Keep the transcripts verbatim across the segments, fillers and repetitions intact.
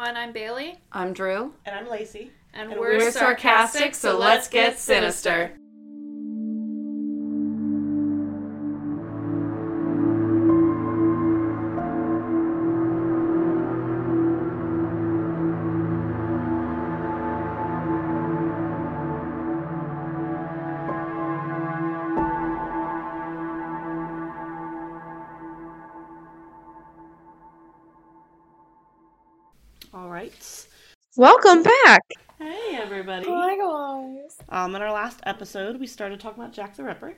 everyone. I'm Bailey. I'm Drew. And I'm Lacey. And, and we're, we're sarcastic, sarcastic, so let's get sinister. Welcome back! Hey, everybody. Oh, my gosh. Um, in our last episode, we started talking about Jack the Ripper. I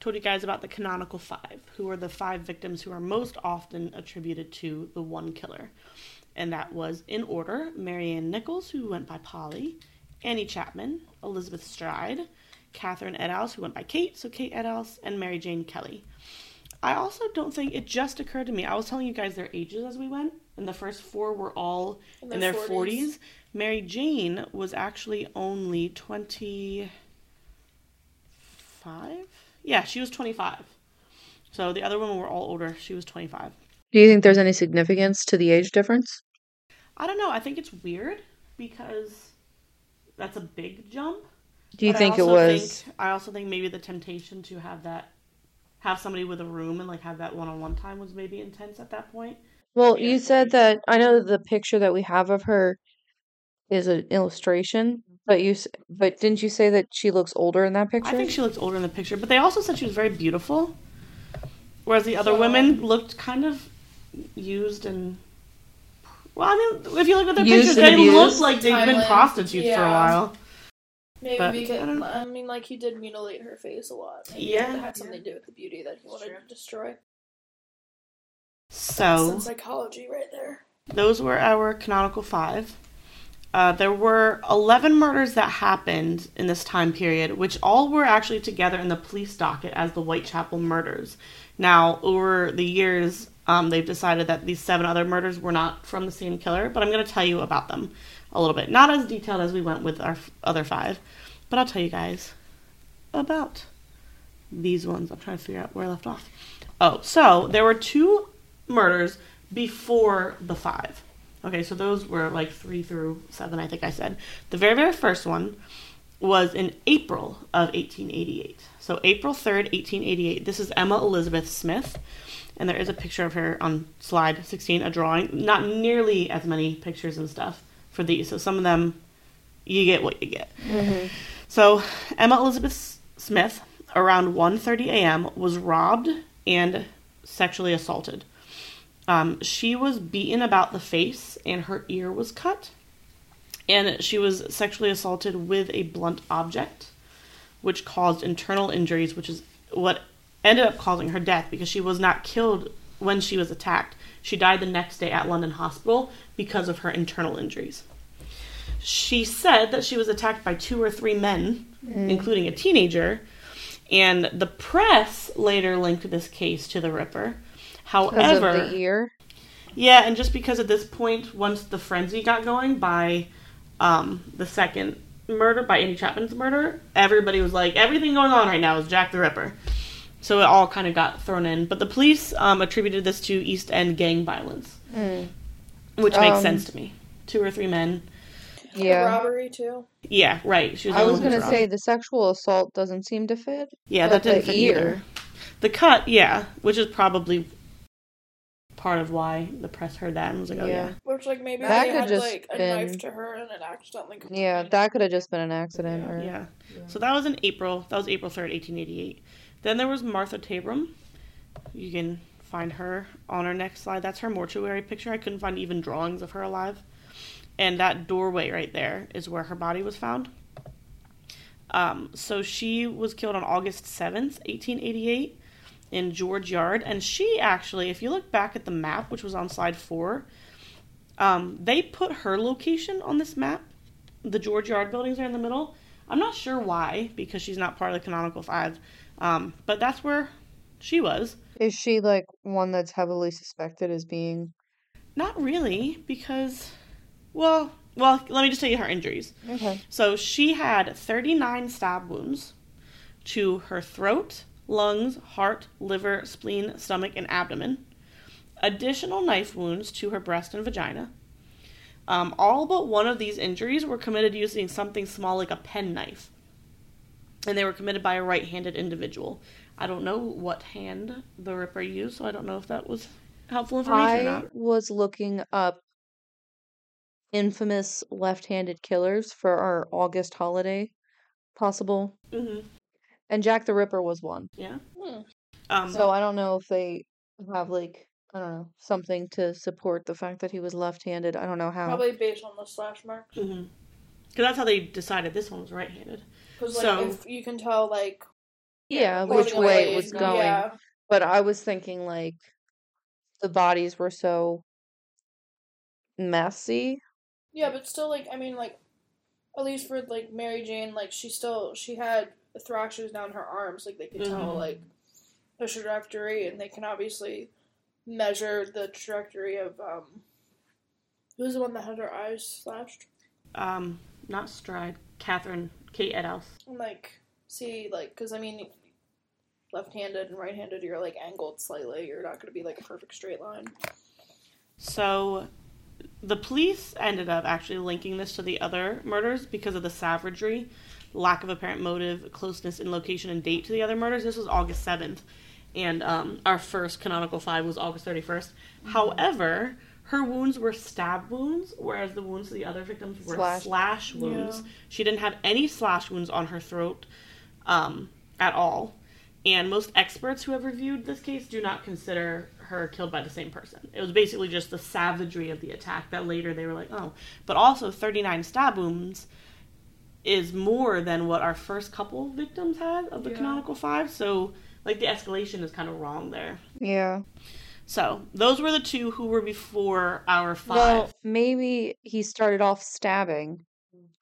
told you guys about the canonical five, who are the five victims who are most often attributed to the one killer. And that was, in order, Mary Ann Nichols, who went by Polly, Annie Chapman, Elizabeth Stride, Catherine Eddowes, who went by Kate, so Kate Eddowes, and Mary Jane Kelly. I also don't think, it just occurred to me, I was telling you guys their ages as we went, and the first four were all in their, in their forties. forties. Mary Jane was actually only twenty-five? Yeah, she was twenty-five. So the other women were all older. She was twenty-five. Do you think there's any significance to the age difference? I don't know. I think it's weird because that's a big jump. Do you but think it was? Think, I also think maybe the temptation to have that, have somebody with a room and like have that one-on-one time was maybe intense at that point. Well, yeah. You said that, I know the picture that we have of her is an illustration, but you but didn't you say that she looks older in that picture? I think she looks older in the picture, but they also said she was very beautiful, whereas the other so, women looked kind of used and, well, I mean, if you look at their pictures, they abused. Look like they've Thailand. Been prostitutes yeah. for a while. Maybe but, because, I, don't I mean, like, he did mutilate her face a lot. Maybe yeah. It had something yeah. to do with the beauty that he wanted sure. to destroy. So, that's some psychology right there. Those were our canonical five. Uh, there were eleven murders that happened in this time period, which all were actually together in the police docket as the Whitechapel murders. Now, over the years, um, they've decided that these seven other murders were not from the same killer, but I'm going to tell you about them a little bit. Not as detailed as we went with our f- other five, but I'll tell you guys about these ones. I'm trying to figure out where I left off. Oh, so there were two murders before the five. Okay, so those were like three through seven, I think I said. The very, very first one was in April of eighteen eighty-eight. So April third, eighteen eighty-eight. This is Emma Elizabeth Smith, and there is a picture of her on slide sixteen, a drawing. Not nearly as many pictures and stuff for these, so some of them, you get what you get. Mm-hmm. So Emma Elizabeth Smith, around one thirty a.m., was robbed and sexually assaulted. Um, she was beaten about the face and her ear was cut, and she was sexually assaulted with a blunt object, which caused internal injuries, which is what ended up causing her death, because she was not killed when she was attacked. She died the next day at London Hospital because of her internal injuries. She said that she was attacked by two or three men, mm. including a teenager, and the press later linked this case to the Ripper. However, because of the ear? Yeah, and just because at this point, once the frenzy got going by um, the second murder, by Annie Chapman's murder, everybody was like, everything going on right now is Jack the Ripper. So it all kind of got thrown in. But the police um, attributed this to East End gang violence, mm. which um, makes sense to me. Two or three men. Yeah. A robbery, too. Yeah, right. She was I was going to say, the sexual assault doesn't seem to fit. Yeah, that didn't fit ear. Either. The cut, yeah, which is probably part of why the press heard that and was like, oh yeah. yeah. Which, like, maybe that they could had, just like, been... a knife to her and it accidentally... Yeah, that could have just been an accident. Yeah. Or... Yeah. yeah. So that was in April. That was April third, eighteen eighty-eight. Then there was Martha Tabram. You can find her on our next slide. That's her mortuary picture. I couldn't find even drawings of her alive. And that doorway right there is where her body was found. Um, so she was killed on August seventh, eighteen eighty-eight. In George Yard, and she actually, if you look back at the map, which was on slide four, um, they put her location on this map. The George Yard buildings are in the middle. I'm not sure why, because she's not part of the canonical five, um, but that's where she was. Is she, like, one that's heavily suspected as being... Not really, because, well, well, let me just tell you her injuries. Okay. So she had thirty-nine stab wounds to her throat, lungs, heart, liver, spleen, stomach, and abdomen. Additional knife wounds to her breast and vagina. Um, all but one of these injuries were committed using something small like a penknife. And they were committed by a right-handed individual. I don't know what hand the Ripper used, so I don't know if that was helpful information I or not. I was looking up infamous left-handed killers for our August holiday, possible. Mm-hmm. And Jack the Ripper was one. Yeah. yeah. Um, so I don't know if they have, like, I don't know, something to support the fact that he was left-handed. I don't know how. Probably based on the slash marks. Mm-hmm. Because that's how they decided this one was right-handed. Because, like, so, if you can tell, like... Yeah, which way it was going. Yeah. But I was thinking, like, the bodies were so messy. Yeah, but still, like, I mean, like, at least for, like, Mary Jane, like, she still, she had thrashes down her arms. Like, they could mm-hmm. tell, like, the trajectory, and they can obviously measure the trajectory of, um... who's the one that had her eyes slashed? Um... Not Stride, Catherine, Kate Eddowes. Like, see, like, because, I mean, left-handed and right-handed, you're, like, angled slightly. You're not going to be, like, a perfect straight line. So, the police ended up actually linking this to the other murders because of the savagery, lack of apparent motive, closeness in location and date to the other murders. This was August seventh, and um, our first canonical five was August thirty-first. However... her wounds were stab wounds, whereas the wounds of the other victims were slash, slash wounds. Yeah. She didn't have any slash wounds on her throat um, at all. And most experts who have reviewed this case do not consider her killed by the same person. It was basically just the savagery of the attack that later they were like, oh. But also thirty-nine stab wounds is more than what our first couple victims had of the yeah. canonical five. So, like, the escalation is kind of wrong there. Yeah. So, those were the two who were before our five. Well, maybe he started off stabbing,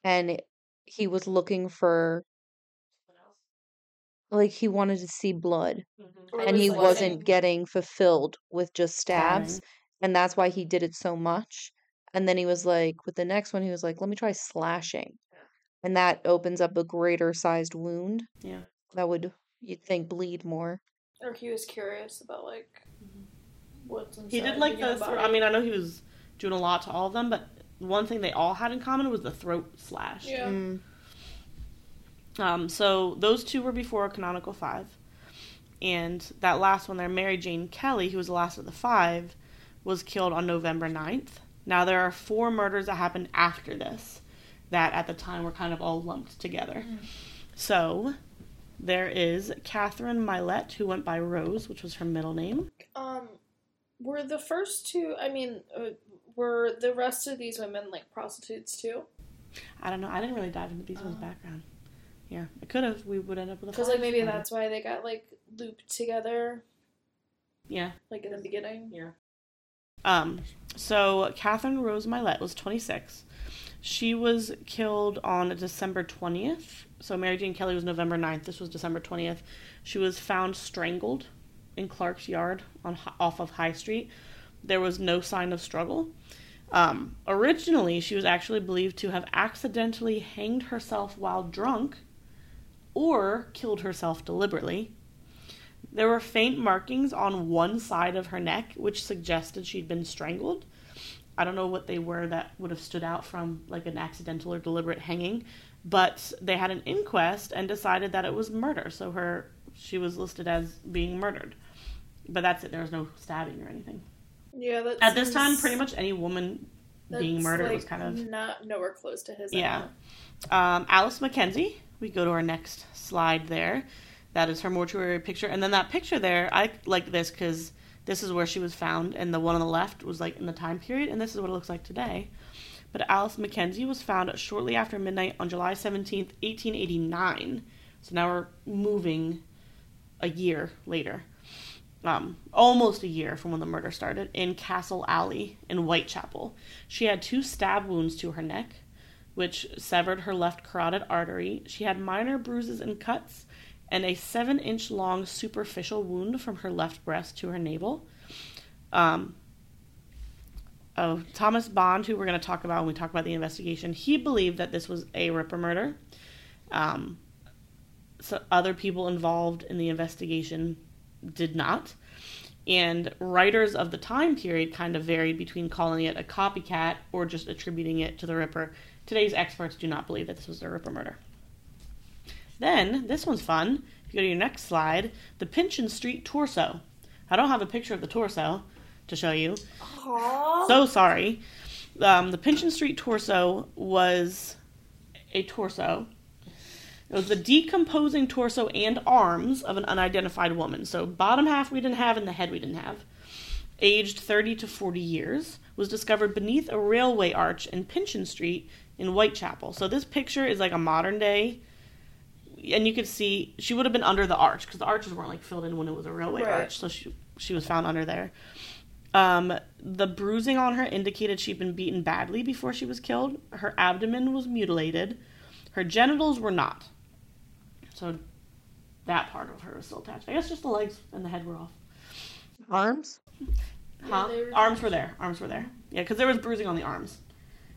and he was looking for, like, he wanted to see blood, mm-hmm. and was he like, wasn't getting fulfilled with just stabs, stabbing. And that's why he did it so much. And then he was like, with the next one, he was like, let me try slashing, and that opens up a greater-sized wound. Yeah, that would, you'd think, bleed more. Or he was curious about, like... what's inside. He did like the throat. I mean, I know he was doing a lot to all of them, but one thing they all had in common was the throat slash. Yeah. Mm. Um. So those two were before canonical five, and that last one there, Mary Jane Kelly, who was the last of the five, was killed on November ninth. Now there are four murders that happened after this, that at the time were kind of all lumped together. Mm. So there is Catherine Milette, who went by Rose, which was her middle name. Um. Were the first two, I mean, uh, were the rest of these women, like, prostitutes, too? I don't know. I didn't really dive into these uh, one's background. Yeah. I could have. We would end up with a... because, like, maybe somewhere. That's why they got, like, looped together. Yeah. Like, in the beginning. Yeah. Um, so, Catherine Rose Milette was twenty-six. She was killed on December twentieth. So, Mary Jane Kelly was November ninth. This was December twentieth. She was found strangled in Clark's yard on off of High Street. There was no sign of struggle. Um, originally, she was actually believed to have accidentally hanged herself while drunk or killed herself deliberately. There were faint markings on one side of her neck, which suggested she'd been strangled. I don't know what they were that would have stood out from, like, an accidental or deliberate hanging, but they had an inquest and decided that it was murder, so her she was listed as being murdered. But that's it. There was no stabbing or anything. Yeah, that's... at this time, pretty much any woman being murdered, like, was kind of... not nowhere close to his... yeah. Um, Alice McKenzie. We go to our next slide there. That is her mortuary picture. And then that picture there, I like this because this is where she was found, and the one on the left was, like, in the time period, and this is what it looks like today. But Alice McKenzie was found shortly after midnight on July seventeenth, eighteen eighty-nine. So now we're moving a year later. Um, almost a year from when the murder started, in Castle Alley in Whitechapel. She had two stab wounds to her neck, which severed her left carotid artery. She had minor bruises and cuts, and a seven-inch long superficial wound from her left breast to her navel. Um, oh, Thomas Bond, who we're going to talk about when we talk about the investigation, he believed that this was a Ripper murder. Um, so other people involved in the investigation did not, and writers of the time period kind of varied between calling it a copycat or just attributing it to the Ripper. Today's experts do not believe that this was a Ripper murder. Then, this one's fun. If you go to your next slide, the Pynchon Street torso. I don't have a picture of the torso to show you. Aww. So sorry. Um, the Pynchon Street torso was a torso. It was the decomposing torso and arms of an unidentified woman. So bottom half we didn't have and the head we didn't have. Aged thirty to forty years. Was discovered beneath a railway arch in Pynchon Street in Whitechapel. So this picture is like a modern day. And you could see she would have been under the arch because the arches weren't like filled in when it was a railway right. arch. So she she was found under there. Um, the bruising on her indicated she'd been beaten badly before she was killed. Her abdomen was mutilated. Her genitals were not. So that part of her was still attached. I guess just the legs and the head were off. Arms? Huh? Yeah, were arms were there. Arms were there. Yeah, because there was bruising on the arms.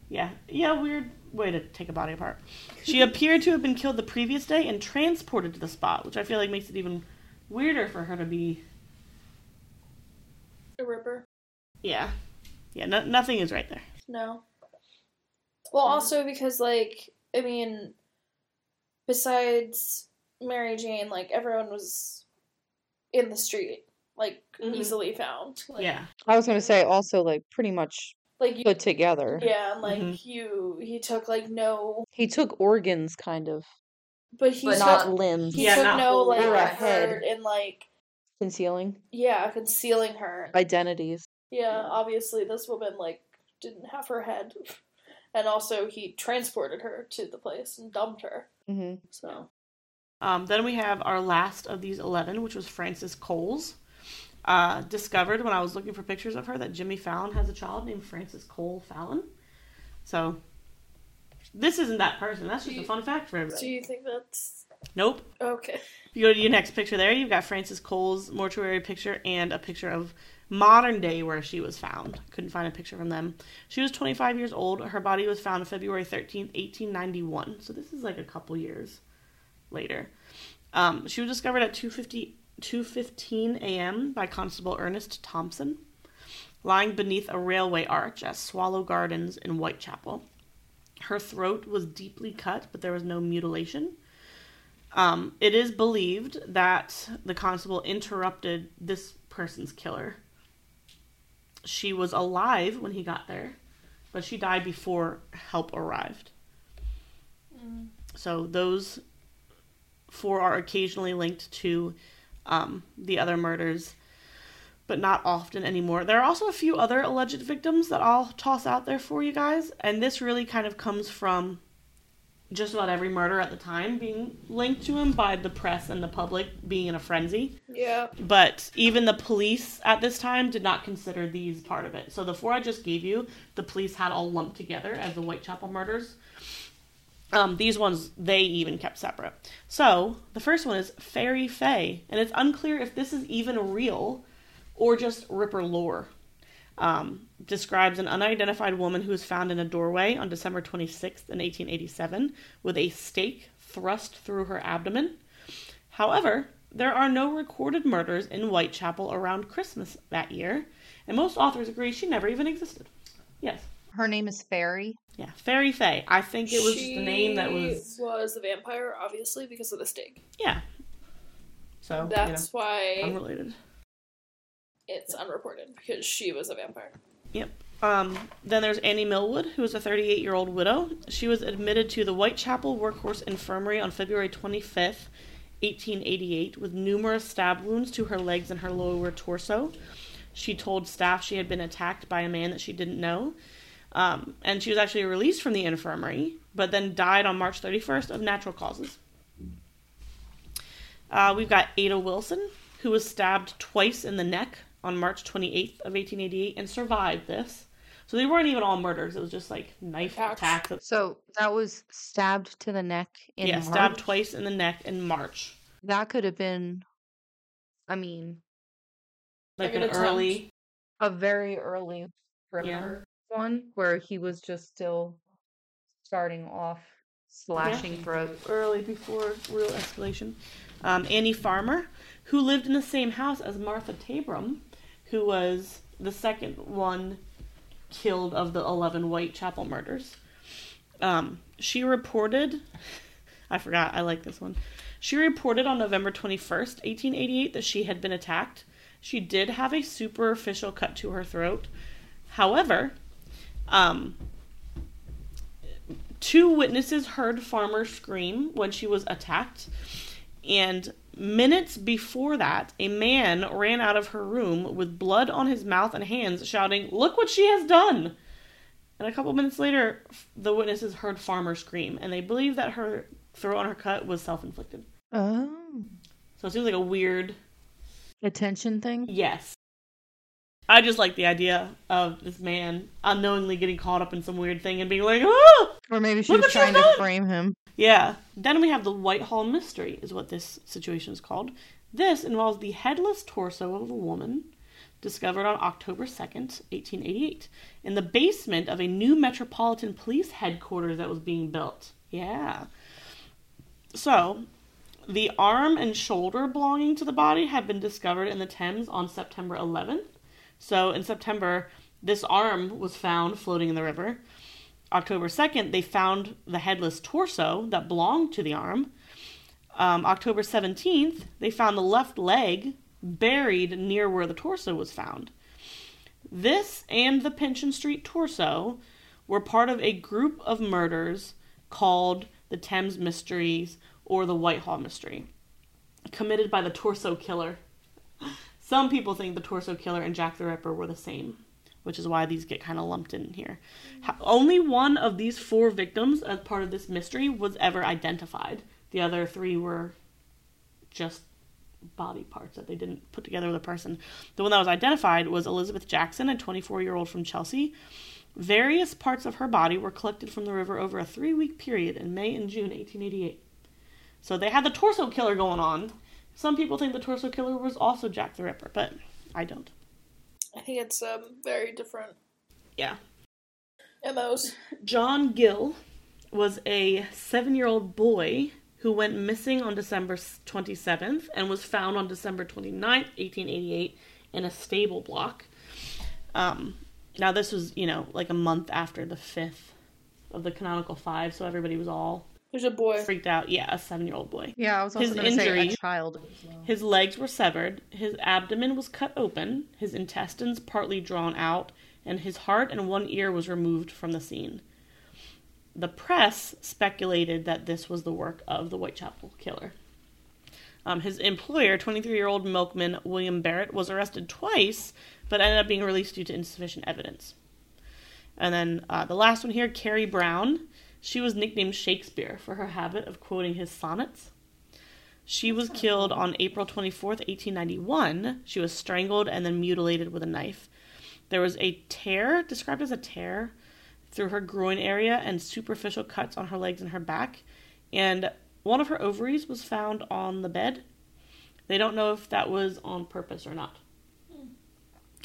Yeah. Yeah, weird way to take a body apart. She appeared to have been killed the previous day and transported to the spot, which I feel like makes it even weirder for her to be... a Ripper. Yeah. Yeah, no, nothing is right there. No. Well, also because, like, I mean, besides Mary Jane, like, everyone was in the street. Like, mm-hmm. easily found. Like, yeah. I was going to say, also, like, pretty much like you, put together. Yeah, like, mm-hmm. you, he took, like, no... He took organs, kind of. But he but took... Not limbs. He yeah, took no, like, effort in, like... Concealing? Yeah, concealing her. Identities. Yeah, yeah, obviously, this woman, like, didn't have her head. And also, he transported her to the place and dumped her. Mm-hmm. So. Um, then we have our last of these eleven, which was Frances Coles. Uh, discovered when I was looking for pictures of her that Jimmy Fallon has a child named Francis Cole Fallon. So, this isn't that person. That's just you, a fun fact for everybody. Do you think that's... Nope. Okay. If you go to your next picture there, you've got Frances Cole's mortuary picture and a picture of modern day where she was found. Couldn't find a picture from them. She was twenty-five years old. Her body was found February thirteenth, eighteen ninety-one. So, this is like a couple years later. Um, she was discovered at two fifty... two fifteen a.m. by Constable Ernest Thompson, lying beneath a railway arch at Swallow Gardens in Whitechapel. Her throat was deeply cut, but there was no mutilation. Um, it is believed that the constable interrupted this person's killer. She was alive when he got there, but she died before help arrived. Mm. So those four are occasionally linked to Um, the other murders, but not often anymore. There are also a few other alleged victims that I'll toss out there for you guys, and this really kind of comes from just about every murder at the time being linked to him by the press and the public being in a frenzy. Yeah. But even the police at this time did not consider these part of it. So the four I just gave you, the police had all lumped together as the Whitechapel murders. Um, these ones, they even kept separate. So, the first one is Fairy Fay, and it's unclear if this is even real or just Ripper lore. Um, describes an unidentified woman who was found in a doorway on December twenty-sixth in eighteen eighty-seven with a stake thrust through her abdomen. However, there are no recorded murders in Whitechapel around Christmas that year, and most authors agree she never even existed. Yes. Her name is Fairy. Yeah, Fairy Fay. I think it was she the name that was... was the vampire, obviously, because of the stake. Yeah. So, that's you know, why... Unrelated. It's unreported, because she was a vampire. Yep. Um, then there's Annie Millwood, who was a thirty-eight-year-old widow. She was admitted to the Whitechapel Workhorse Infirmary on February twenty-fifth, eighteen eighty-eight, with numerous stab wounds to her legs and her lower torso. She told staff she had been attacked by a man that she didn't know. Um, and she was actually released from the infirmary, but then died on March thirty-first of natural causes. Uh, we've got Ada Wilson, who was stabbed twice in the neck on March twenty-eighth of eighteen eighty-eight and survived this. So they weren't even all murders. It was just like knife attacks. attacks. So that was stabbed to the neck in yeah, March? Yeah, stabbed twice in the neck in March. That could have been, I mean... Like an early... A very early murder. Yeah. One where he was just still starting off slashing yeah. throats early before real escalation. Um, Annie Farmer, who lived in the same house as Martha Tabram, who was the second one killed of the eleven Whitechapel murders. Um, she reported, I forgot, I like this one. She reported on November twenty-first, eighteen eighty-eight, that she had been attacked. She did have a superficial cut to her throat. However, um, two witnesses heard Farmer scream when she was attacked, and minutes before that, a man ran out of her room with blood on his mouth and hands, shouting, "Look what she has done!" And a couple minutes later, the witnesses heard Farmer scream, and they believe that her throat on her cut was self-inflicted. Oh. So it seems like a weird... attention thing? Yes. I just like the idea of this man unknowingly getting caught up in some weird thing and being like, "Oh!" Or maybe she was trying to frame him. Yeah. Then we have the Whitehall Mystery, is what this situation is called. This involves the headless torso of a woman discovered on October second, eighteen eighty-eight, in the basement of a new Metropolitan Police headquarters that was being built. Yeah. So, the arm and shoulder belonging to the body had been discovered in the Thames on September eleventh. So, in September, this arm was found floating in the river. October second, they found the headless torso that belonged to the arm. Um, October seventeenth, they found the left leg buried near where the torso was found. This and the Pension Street torso were part of a group of murders called the Thames Mysteries or the Whitehall Mystery, committed by the Torso Killer. Some people think the Torso Killer and Jack the Ripper were the same, which is why these get kind of lumped in here. Only one of these four victims as part of this mystery was ever identified. The other three were just body parts that they didn't put together with a person. The one that was identified was Elizabeth Jackson, a twenty-four-year-old from Chelsea. Various parts of her body were collected from the river over a three-week period in May and June eighteen eighty-eight. So they had the Torso Killer going on. Some people think the Torso Killer was also Jack the Ripper, but I don't. I think it's um, very different. Yeah. M Os. John Gill was a seven-year-old boy who went missing on December twenty-seventh and was found on December twenty-ninth, eighteen eighty-eight, in a stable block. Um, now, this was, you know, like a month after the fifth of the canonical five, so everybody was all... There's a boy. Freaked out. Yeah, a seven-year-old boy. Yeah, I was also going to say a child. His legs were severed. His abdomen was cut open. His intestines partly drawn out. And his heart and one ear was removed from the scene. The press speculated that this was the work of the Whitechapel killer. Um, his employer, twenty-three-year-old milkman William Barrett, was arrested twice, but ended up being released due to insufficient evidence. And then uh, the last one here, Carrie Brown. She was nicknamed Shakespeare for her habit of quoting his sonnets. She was killed on April twenty-fourth, eighteen ninety-one. She was strangled and then mutilated with a knife. There was a tear, described as a tear, through her groin area and superficial cuts on her legs and her back. And one of her ovaries was found on the bed. They don't know if that was on purpose or not.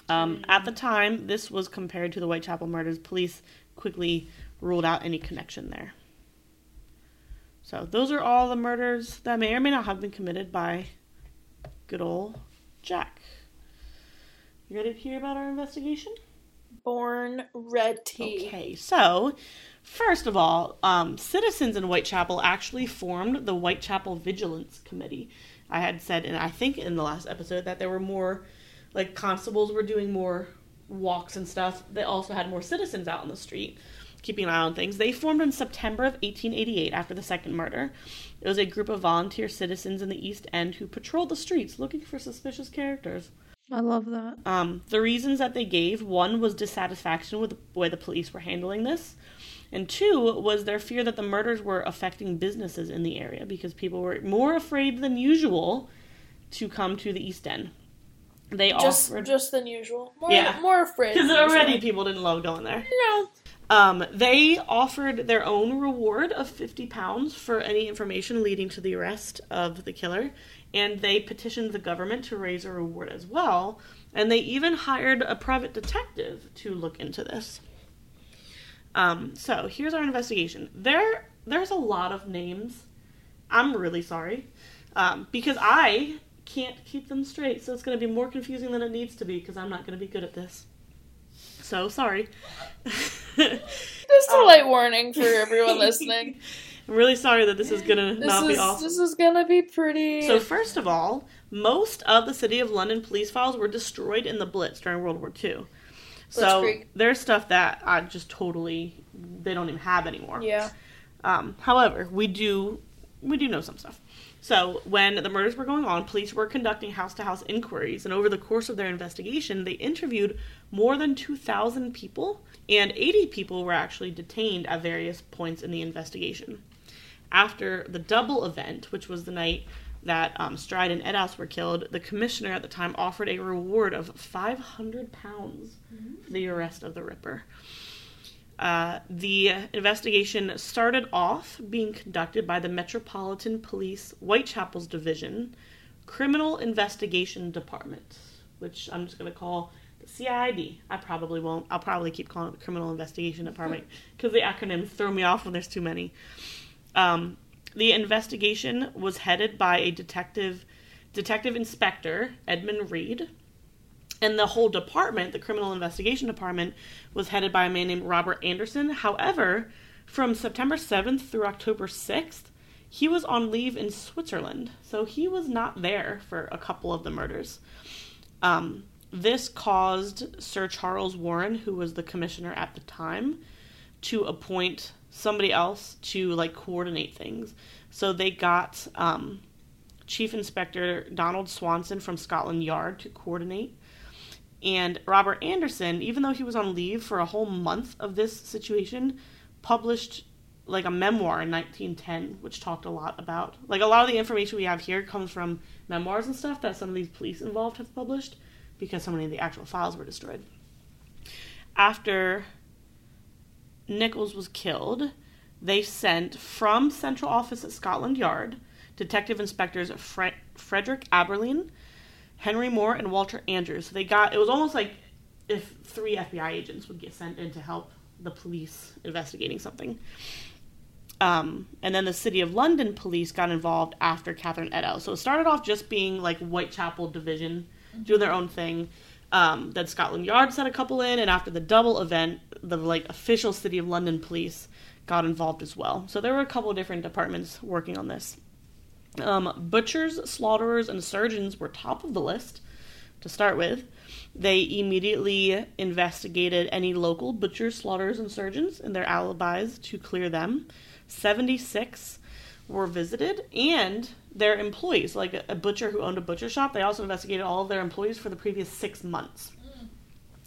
Um, at the time, this was compared to the Whitechapel murders. Police quickly ruled out any connection there. So those are all the murders that may or may not have been committed by good old Jack. You ready to hear about our investigation? Born ready. Okay, so first of all, um, citizens in Whitechapel actually formed the Whitechapel Vigilance Committee. I had said, and I think in the last episode, that there were more, like, constables were doing more walks and stuff. They also had more citizens out on the street, keeping an eye on things. They formed in September of eighteen eighty-eight after the second murder. It was a group of volunteer citizens in the East End who patrolled the streets looking for suspicious characters. I love that. Um, the reasons that they gave, one was dissatisfaction with the way the police were handling this, and two was their fear that the murders were affecting businesses in the area because people were more afraid than usual to come to the East End. They just, offered... Just than usual. More, yeah. More afraid. Because already usual. People didn't love going there. No. Um, they offered their own reward of fifty pounds for any information leading to the arrest of the killer, and they petitioned the government to raise a reward as well, and they even hired a private detective to look into this. Um, so, here's our investigation. There, There's a lot of names. I'm really sorry, um, because I can't keep them straight, so it's going to be more confusing than it needs to be, because I'm not going to be good at this. So, sorry. Just a late um, warning for everyone listening. I'm really sorry that this is going to not is, be awesome. This is going to be pretty... So, first of all, most of the City of London police files were destroyed in the Blitz during World War Two. So, there's stuff that I just totally... They don't even have anymore. Yeah. Um, however, we do we do know some stuff. So, when the murders were going on, police were conducting house-to-house inquiries, and over the course of their investigation, they interviewed more than two thousand people, and eighty people were actually detained at various points in the investigation. After the double event, which was the night that um, Stride and Eddowes were killed, the commissioner at the time offered a reward of five hundred pounds mm-hmm. for the arrest of the Ripper. Uh, the investigation started off being conducted by the Metropolitan Police Whitechapel's Division Criminal Investigation Department, which I'm just going to call the C I D. I probably won't. I'll probably keep calling it the Criminal Investigation Department because the acronyms throw me off when there's too many. Um, the investigation was headed by a detective, Detective Inspector Edmund Reed. And the whole department, the Criminal Investigation Department, was headed by a man named Robert Anderson. However, from September seventh through October sixth, he was on leave in Switzerland. So he was not there for a couple of the murders. Um, this caused Sir Charles Warren, who was the commissioner at the time, to appoint somebody else to, like, coordinate things. So they got um, Chief Inspector Donald Swanson from Scotland Yard to coordinate. And Robert Anderson, even though he was on leave for a whole month of this situation, published, like, a memoir in nineteen ten, which talked a lot about... Like, a lot of the information we have here comes from memoirs and stuff that some of these police involved have published, because so many of the actual files were destroyed. After Nichols was killed, they sent, from Central Office at Scotland Yard, Detective Inspectors Fre- Frederick Abberline, Henry Moore, and Walter Andrews. So they got, it was almost like if three F B I agents would get sent in to help the police investigating something. Um, and then the City of London police got involved after Catherine Eddowes. So it started off just being like Whitechapel Division, mm-hmm. doing their own thing. Um, then Scotland Yard sent a couple in, and after the double event, the like official City of London police got involved as well. So there were a couple of different departments working on this. Um, butchers, slaughterers, and surgeons were top of the list to start with. They immediately investigated any local butchers, slaughterers, and surgeons and their alibis to clear them. seventy-six were visited, and their employees, like a, a butcher who owned a butcher shop, they also investigated all of their employees for the previous six months. Mm.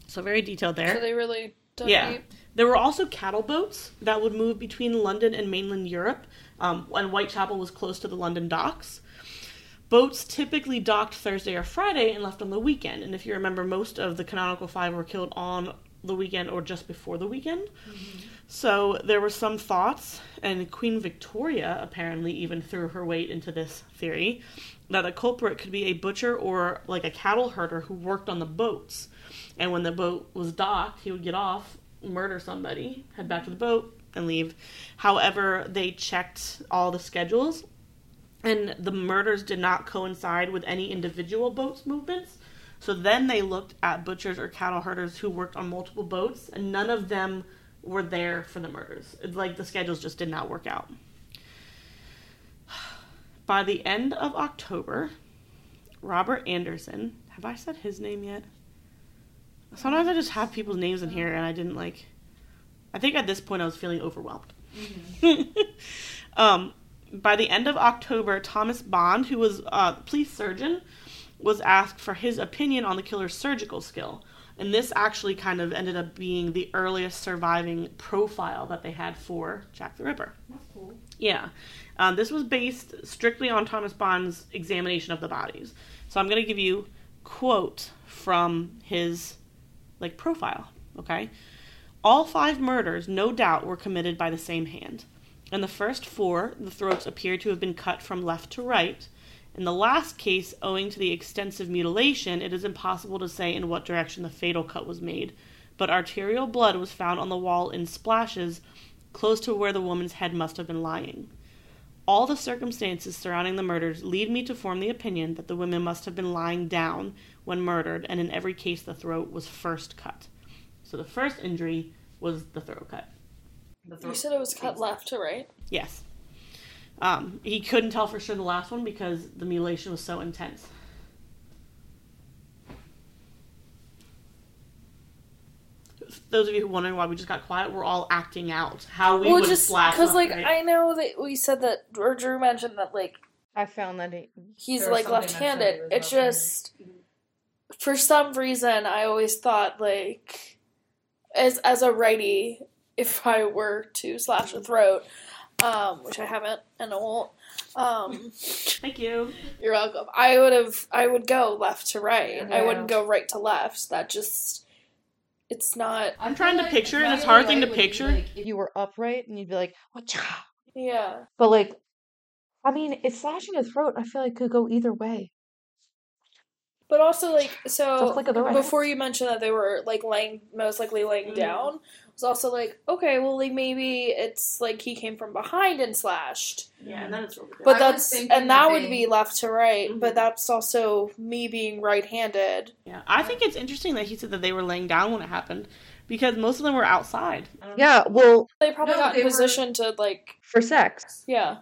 So very detailed there. So they really dug yeah. deep. There were also cattle boats that would move between London and mainland Europe, um, and Whitechapel was close to the London docks. Boats typically docked Thursday or Friday and left on the weekend, and if you remember, most of the Canonical Five were killed on the weekend or just before the weekend. Mm-hmm. So there were some thoughts, and Queen Victoria apparently even threw her weight into this theory, that the culprit could be a butcher or like a cattle herder who worked on the boats, and when the boat was docked, he would get off, murder somebody, head back to the boat, and leave. However, they checked all the schedules, and the murders did not coincide with any individual boats' movements. So then they looked at butchers or cattle herders who worked on multiple boats, and none of them were there for the murders. It's like the schedules just did not work out. By the end of October, Robert Anderson, have I said his name yet? Sometimes I just have people's names in here, and I didn't, like... I think at this point I was feeling overwhelmed. Mm-hmm. um, by the end of October, Thomas Bond, who was a police surgeon, was asked for his opinion on the killer's surgical skill. And this actually kind of ended up being the earliest surviving profile that they had for Jack the Ripper. That's cool. Yeah. Um, this was based strictly on Thomas Bond's examination of the bodies. So I'm going to give you a quote from his... like, profile, okay? All five murders, no doubt, were committed by the same hand. In the first four, the throats appear to have been cut from left to right. In the last case, owing to the extensive mutilation, it is impossible to say in what direction the fatal cut was made, but arterial blood was found on the wall in splashes close to where the woman's head must have been lying. All the circumstances surrounding the murders lead me to form the opinion that the women must have been lying down when murdered, and in every case the throat was first cut. So the first injury was the throat cut. The throat you said it was cut left to right? Yes. Um, he couldn't tell for sure the last one because the mutilation was so intense. Those of you who are wondering why we just got quiet, we're all acting out how we well, would just, slash because, like, right? I know that we said that, or Drew mentioned that, like... I found that he... He's, like, left-handed. It's just... For some reason, I always thought, like, as as a righty, if I were to slash a throat, um, which I haven't and I won't. Um, Thank you. You're welcome. I would have... I would go left to right. Yeah. I wouldn't go right to left. That just... It's not... I'm trying to picture it, and it's a hard thing to picture. Like, if you were upright, and you'd be like, wacha. Yeah. But, like, I mean, it's slashing a throat, I feel like it could go either way. But also, like, so, like before you mentioned that they were, like, laying, most likely laying mm. down, it was also like, okay, well, like, maybe it's, like, he came from behind and slashed. Yeah, and then it's... But I that's... And that, that would be left to right, mm-hmm. but that's also me being right-handed. Yeah, I think it's interesting that he said that they were laying down when it happened, because most of them were outside. Yeah, well... They probably no, got in position were... to, like... For sex. Yeah.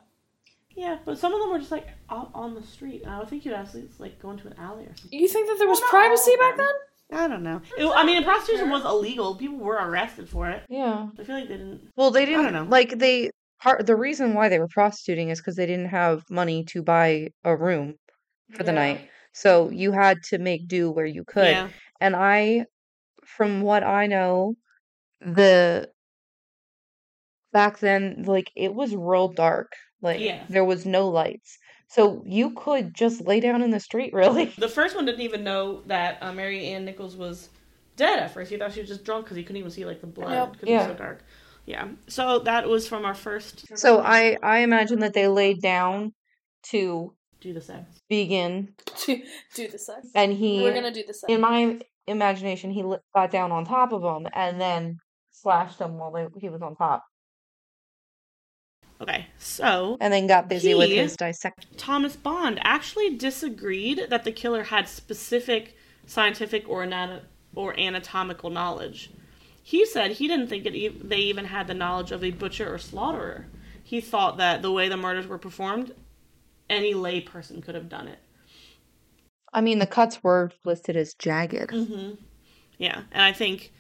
Yeah, but some of them were just, like, out on the street. I would think you'd actually, like, go into an alley or something. You think that there was well, privacy back then? I don't know. It, I mean, prostitution was illegal. People were arrested for it. Yeah. I feel like they didn't... Well, they didn't... I don't know. Like, they... Part, the reason why they were prostituting is because they didn't have money to buy a room for yeah. the night. So you had to make do where you could. Yeah. And I, from what I know, the back then, like, it was real dark. Like, yeah. there was no lights. So you could just lay down in the street, really. The first one didn't even know that uh, Mary Ann Nichols was dead at first. He thought she was just drunk because he couldn't even see, like, the blood because yep. yeah. it was so dark. Yeah, so that was from our first... So I, I imagine that they laid down to... Do the sex. Begin. Do, do the sex. And he... We're gonna do the sex. In my imagination, he got down on top of them and then slashed them while they, he was on top. Okay, so... And then got busy he, with his dissection. Thomas Bond actually disagreed that the killer had specific scientific or, anat- or anatomical knowledge. He said he didn't think it e- they even had the knowledge of a butcher or slaughterer. He thought that the way the murders were performed, any lay person could have done it. I mean, the cuts were listed as jagged. Mm-hmm. Yeah, and I think...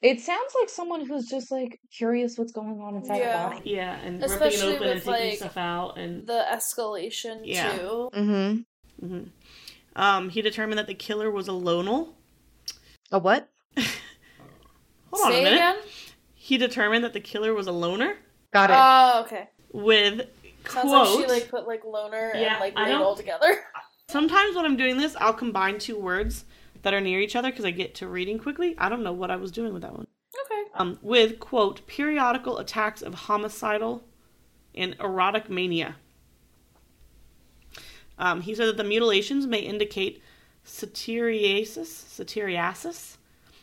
It sounds like someone who's just, like, curious what's going on inside yeah. the body. Yeah, and especially ripping it open and taking like, stuff out. And the escalation, yeah. too. Mm-hmm. Mm-hmm. Um, he determined that the killer was a lonel. A what? Hold on Say a minute. Again? He determined that the killer was a loner. Got it. Oh, okay. With sounds quote. Sounds like she like put like loner yeah, and like made all together. Sometimes when I'm doing this, I'll combine two words that are near each other because I get to reading quickly. I don't know what I was doing with that one. Okay. Um, with quote periodical attacks of homicidal and erotic mania. Um, he said that the mutilations may indicate satyriasis, satyriasis.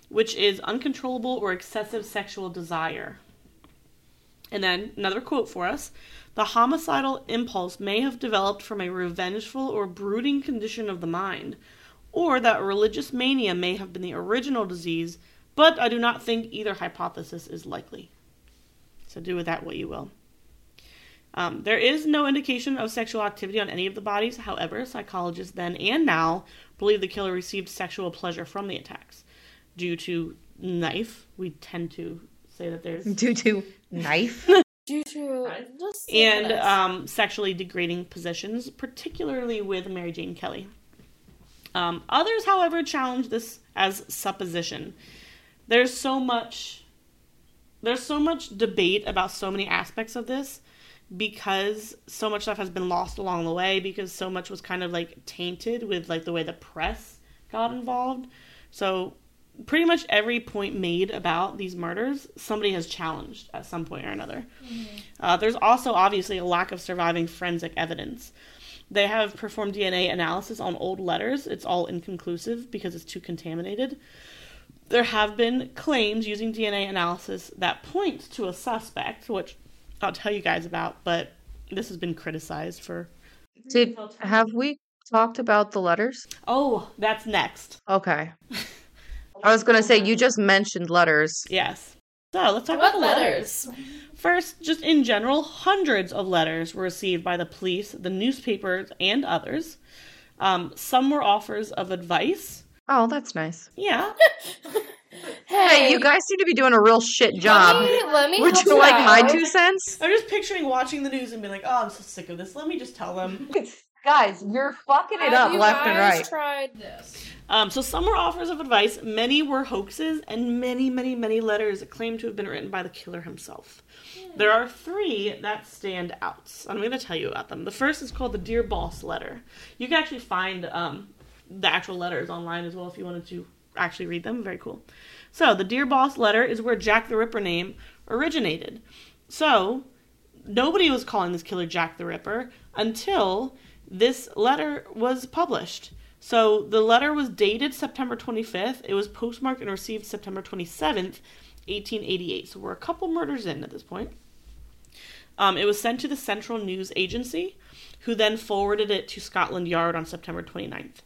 Which is uncontrollable or excessive sexual desire. And then, another quote for us. The homicidal impulse may have developed from a revengeful or brooding condition of the mind, or that religious mania may have been the original disease, but I do not think either hypothesis is likely. So do with that what you will. Um, there is no indication of sexual activity on any of the bodies. However, psychologists then and now believe the killer received sexual pleasure from the attacks. Due to knife, we tend to say that there's... Due to knife? Due to... Just and um, sexually degrading possessions, particularly with Mary Jane Kelly. Um, others, however, challenge this as supposition. There's so much... There's so much debate about so many aspects of this because so much stuff has been lost along the way because so much was kind of, like, tainted with, like, the way the press got involved. So... Pretty much every point made about these murders, somebody has challenged at some point or another. Mm-hmm. Uh, there's also, obviously, a lack of surviving forensic evidence. They have performed D N A analysis on old letters. It's all inconclusive because it's too contaminated. There have been claims using D N A analysis that points to a suspect, which I'll tell you guys about, but This has been criticized for... Did, have we talked about the letters? Oh, that's next. Okay. I was going to say, you just mentioned letters. Yes. So let's talk what about the letters. letters. First, just in general, hundreds of letters were received by the police, the newspapers, and others. Um, some were offers of advice. Oh, that's nice. Yeah. Hey, hey, you guys seem to be doing a real shit job. Let me, let me Would you like out. my two cents? I'm just picturing watching the news and being like, oh, I'm so sick of this. Let me just tell them. Guys, you're fucking it Have up left and right. tried this? Um, so some were offers of advice, many were hoaxes, and many, many, many letters claimed to have been written by the killer himself. Hmm. There are three that stand out. I'm going to tell you about them. The first is called the Dear Boss letter. You can actually find um, the actual letters online as well if you wanted to actually read them. Very cool. So the Dear Boss letter is where Jack the Ripper name originated. So nobody was calling this killer Jack the Ripper until this letter was published. So the letter was dated September twenty-fifth. It was postmarked and received September twenty-seventh, eighteen eighty-eight. So we're a couple murders in at this point. Um, it was sent to the Central News Agency, who then forwarded it to Scotland Yard on September twenty-ninth.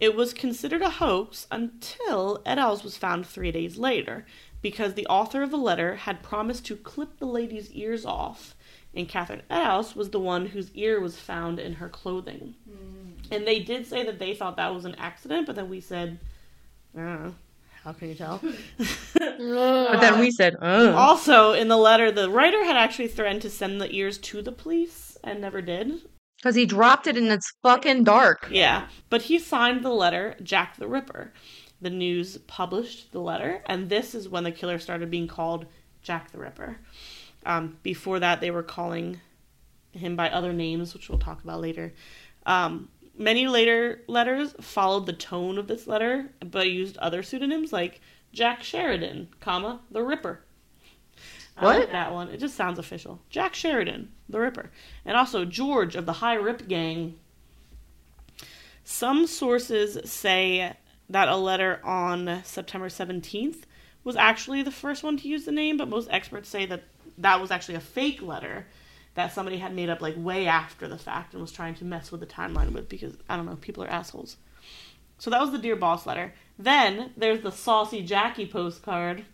It was considered a hoax until Eddowes was found three days later, because the author of the letter had promised to clip the lady's ears off, and Catherine Eddowes was the one whose ear was found in her clothing. Mm. And they did say that they thought that was an accident, but then we said, I don't know, how can you tell? But then we said, oh. Also, in the letter, the writer had actually threatened to send the ears to the police and never did. Because he dropped it and it's fucking dark. Yeah. But he signed the letter Jack the Ripper. The news published the letter. And this is when the killer started being called Jack the Ripper. Um, before that, they were calling him by other names, which we'll talk about later. Um, many later letters followed the tone of this letter, but used other pseudonyms like Jack Sheridan, comma, the Ripper. What? I like that one. It just sounds official. Jack Sheridan, the Ripper. And also George of the High Rip Gang. Some sources say that a letter on September seventeenth was actually the first one to use the name, but most experts say that that was actually a fake letter that somebody had made up like way after the fact and was trying to mess with the timeline with because, I don't know, people are assholes. So that was the Dear Boss letter. Then there's the Saucy Jackie postcard.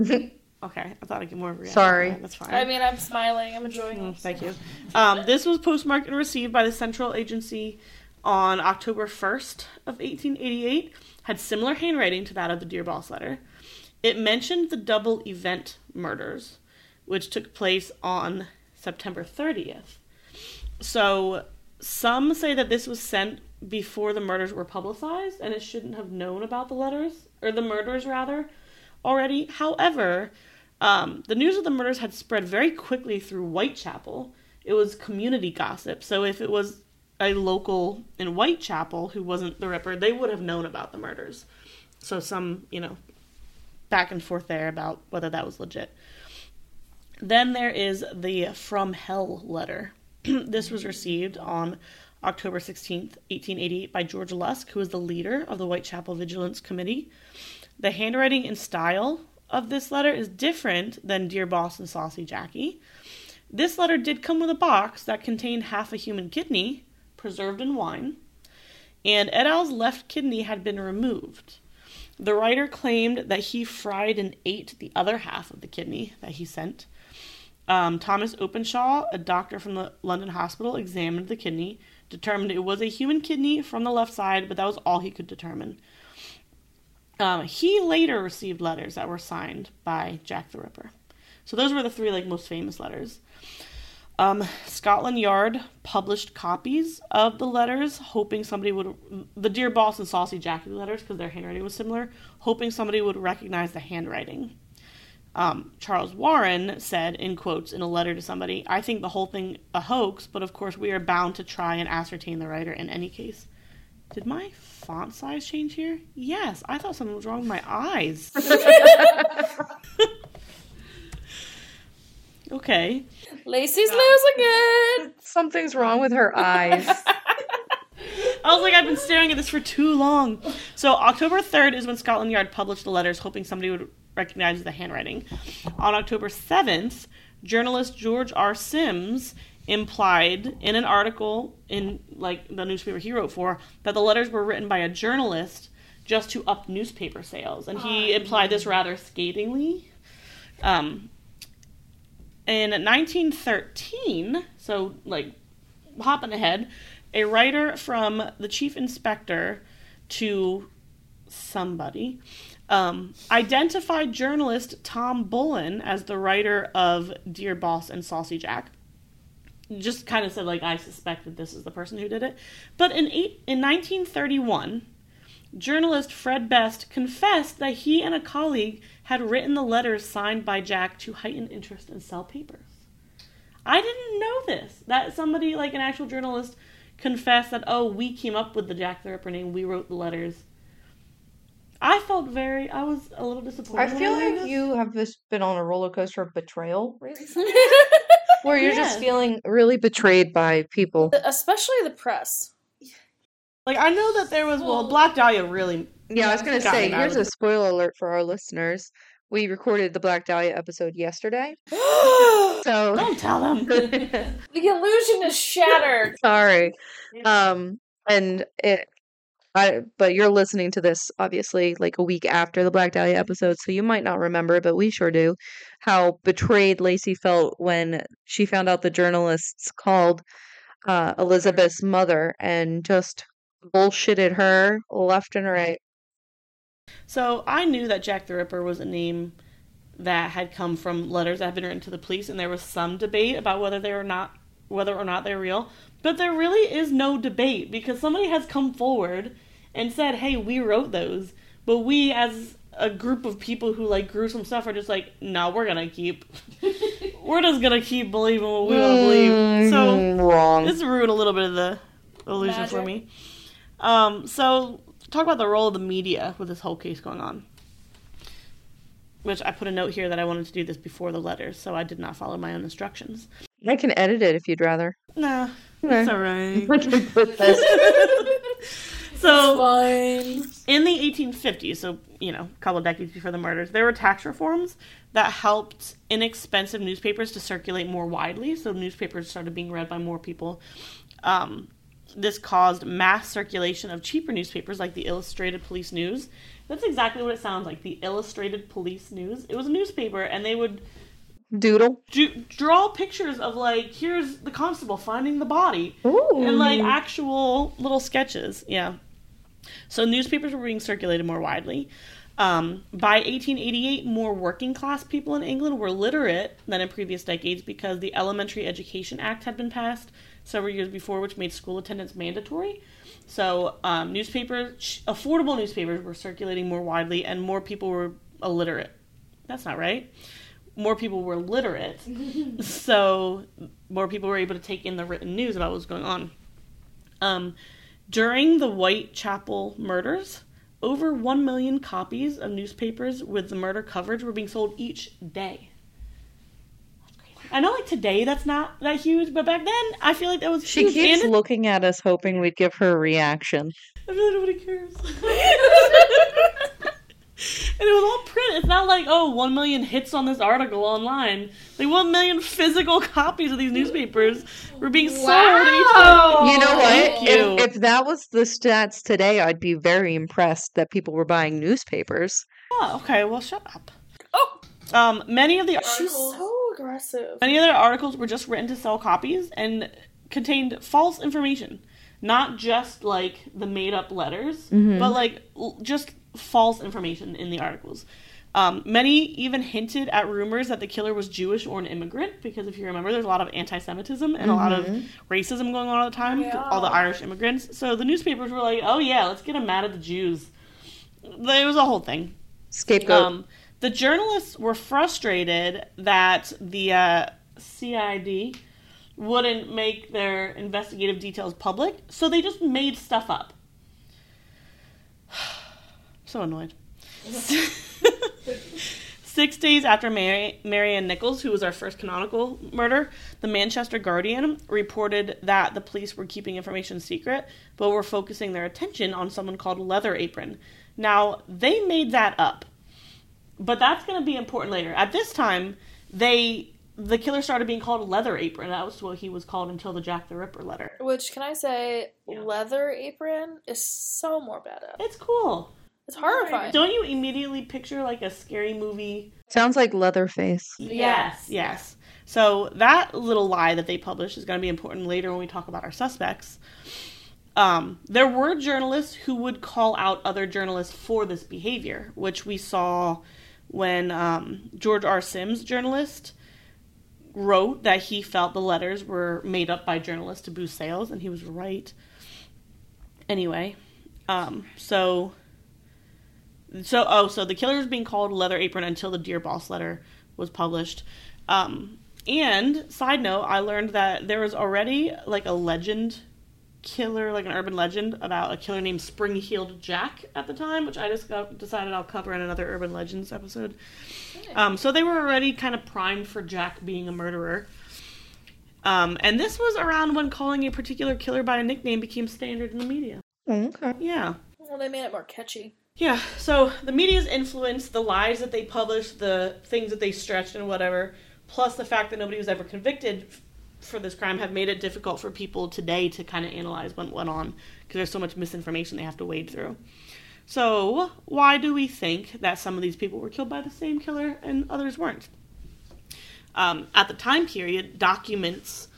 Okay, I thought I'd get more of a reaction. Sorry. That. That's fine. I mean, I'm smiling. I'm enjoying mm, it. Thank you. Um, this was postmarked and received by the Central Agency on October first of eighteen eighty-eight. Had similar handwriting to that of the Dear Boss letter. It mentioned the double event murders, which took place on September thirtieth. So some say that this was sent before the murders were publicized, and it shouldn't have known about the letters, or the murders, rather, already. However... Um, the news of the murders had spread very quickly through Whitechapel. It was community gossip. So if it was a local in Whitechapel who wasn't the Ripper, they would have known about the murders. So some, you know, back and forth there about whether that was legit. Then there is the From Hell letter. This was received on October sixteenth, eighteen eighty-eight by George Lusk, who was the leader of the Whitechapel Vigilance Committee. The handwriting and style of this letter is different than Dear Boss and Saucy Jackie. This letter did come with a box that contained half a human kidney, preserved in wine, and Eddowes' left kidney had been removed. The writer claimed that he fried and ate the other half of the kidney that he sent. Um, Thomas Openshaw, a doctor from the London hospital, examined the kidney, determined it was a human kidney from the left side, but that was all he could determine. Um, he later received letters that were signed by Jack the Ripper. So those were the three like most famous letters. Um, Scotland Yard published copies of the letters, hoping somebody would... The Dear Boss and Saucy Jackie letters, because their handwriting was similar, hoping somebody would recognize the handwriting. Um, Charles Warren said, in quotes, in a letter to somebody, "I think the whole thing a hoax, but of course we are bound to try and ascertain the writer in any case." Did my font size change here? Yes, I thought something was wrong with my eyes. Okay. Lacey's losing it. Something's wrong with her eyes. I was like, I've been staring at this for too long. So October third is when Scotland Yard published the letters, hoping somebody would recognize the handwriting. On October seventh, journalist George R. Sims implied in an article in like the newspaper he wrote for that the letters were written by a journalist just to up newspaper sales, and he oh, implied this rather scathingly. Um, in nineteen thirteen, so like hopping ahead, a writer from the chief inspector to somebody um, identified journalist Tom Bullen as the writer of Dear Boss and Saucy Jack. Just kind of said, like, I suspect that this is the person who did it. But in eight, in nineteen thirty-one, journalist Fred Best confessed that he and a colleague had written the letters signed by Jack to heighten interest and sell papers. I didn't know this, that somebody, like an actual journalist, confessed that, oh, we came up with the Jack the Ripper name, we wrote the letters. I felt very, I was a little disappointed. I feel like this. You have just been on a roller coaster of betrayal recently. Where you're yeah. just feeling really betrayed by people. Especially the press. Like, I know that there was, well, Black Dahlia really... Yeah, I was going to say, here's a spoiler alert for our listeners. We recorded the Black Dahlia episode yesterday. so Don't tell them! The illusion is shattered! Sorry. Um, and it... I, but you're listening to this, obviously, like a week after the Black Dahlia episode, so you might not remember, but we sure do, how betrayed Lacey felt when she found out the journalists called uh, Elizabeth's mother and just bullshitted her left and right. So I knew that Jack the Ripper was a name that had come from letters that had been written to the police, and there was some debate about whether they were not, whether or not they're real. But there really is no debate, because somebody has come forward and said, hey, we wrote those, but we as a group of people who like gruesome stuff are just like, no, we're gonna keep we're just gonna keep believing what we wanna believe. So wrong. This ruined a little bit of the illusion Magic. For me. Um, so talk about the role of the media with this whole case going on. Which I put a note here that I wanted to do this before the letters, so I did not follow my own instructions. I can edit it if you'd rather. Nah, that's all right. I can put this. So, fine. In the eighteen fifties, so, you know, a couple of decades before the murders, there were tax reforms that helped inexpensive newspapers to circulate more widely, so newspapers started being read by more people. Um, this caused mass circulation of cheaper newspapers like the Illustrated Police News. That's exactly what it sounds like, the Illustrated Police News. It was a newspaper, and they would... Doodle. Do, draw pictures of, like, here's the constable finding the body. Ooh. And, like, actual little sketches. Yeah. So newspapers were being circulated more widely. Um, by eighteen eighty-eight, more working-class people in England were literate than in previous decades because the Elementary Education Act had been passed several years before, which made school attendance mandatory. So um, newspapers, affordable newspapers were circulating more widely, and more people were illiterate. That's not right. More people were literate, so more people were able to take in the written news about what was going on. Um, during the Whitechapel murders, over one million copies of newspapers with the murder coverage were being sold each day. That's crazy. I know, like, today that's not that huge, but back then I feel like that was huge. She keeps looking at us hoping we'd give her a reaction. I feel like nobody cares. And it was all print. It's not like, oh, one million hits on this article online. Like, one million physical copies of these newspapers were being sold. Wow. You know what? You. If, if that was the stats today, I'd be very impressed that people were buying newspapers. Oh, okay. Well, shut up. Oh, um, many of the articles. She's so aggressive. Many of the articles were just written to sell copies and contained false information, not just like the made-up letters, mm-hmm. but like l- just. false information in the articles. Um, many even hinted at rumors that the killer was Jewish or an immigrant, because if you remember, there's a lot of anti-Semitism and mm-hmm. a lot of racism going on all the time, yeah. all the Irish immigrants. So the newspapers were like, oh yeah, let's get them mad at the Jews. It was a whole thing. Scapegoat. Um, the journalists were frustrated that the uh, C I D wouldn't make their investigative details public, so they just made stuff up. So annoyed. Six days after Mary, Mary Ann Nichols, who was our first canonical murder, the Manchester Guardian reported that the police were keeping information secret, but were focusing their attention on someone called Leather Apron. Now, they made that up, but that's going to be important later. At this time, they the killer started being called Leather Apron. That was what he was called until the Jack the Ripper letter. Which, can I say, yeah. Leather Apron is so more badass. It's cool. It's horrifying. Don't you immediately picture, like, a scary movie? Sounds like Leatherface. Yes, yes. So that little lie that they published is going to be important later when we talk about our suspects. Um, there were journalists who would call out other journalists for this behavior, which we saw when um, George R. Sims, journalist, wrote that he felt the letters were made up by journalists to boost sales, and he was right. Anyway, um, so... So, oh, so the killer was being called Leather Apron until the Dear Boss letter was published. Um, and, side note, I learned that there was already, like, a legend killer, like an urban legend, about a killer named Spring-Heeled Jack at the time, which I just got, decided I'll cover in another Urban Legends episode. Um, so they were already kind of primed for Jack being a murderer. Um, and this was around when calling a particular killer by a nickname became standard in the media. Okay. Yeah. Well, they made it more catchy. Yeah, so the media's influence, the lies that they published, the things that they stretched and whatever, plus the fact that nobody was ever convicted f- for this crime have made it difficult for people today to kind of analyze what went on because there's so much misinformation they have to wade through. So why do we think that some of these people were killed by the same killer and others weren't? Um, at the time period, documents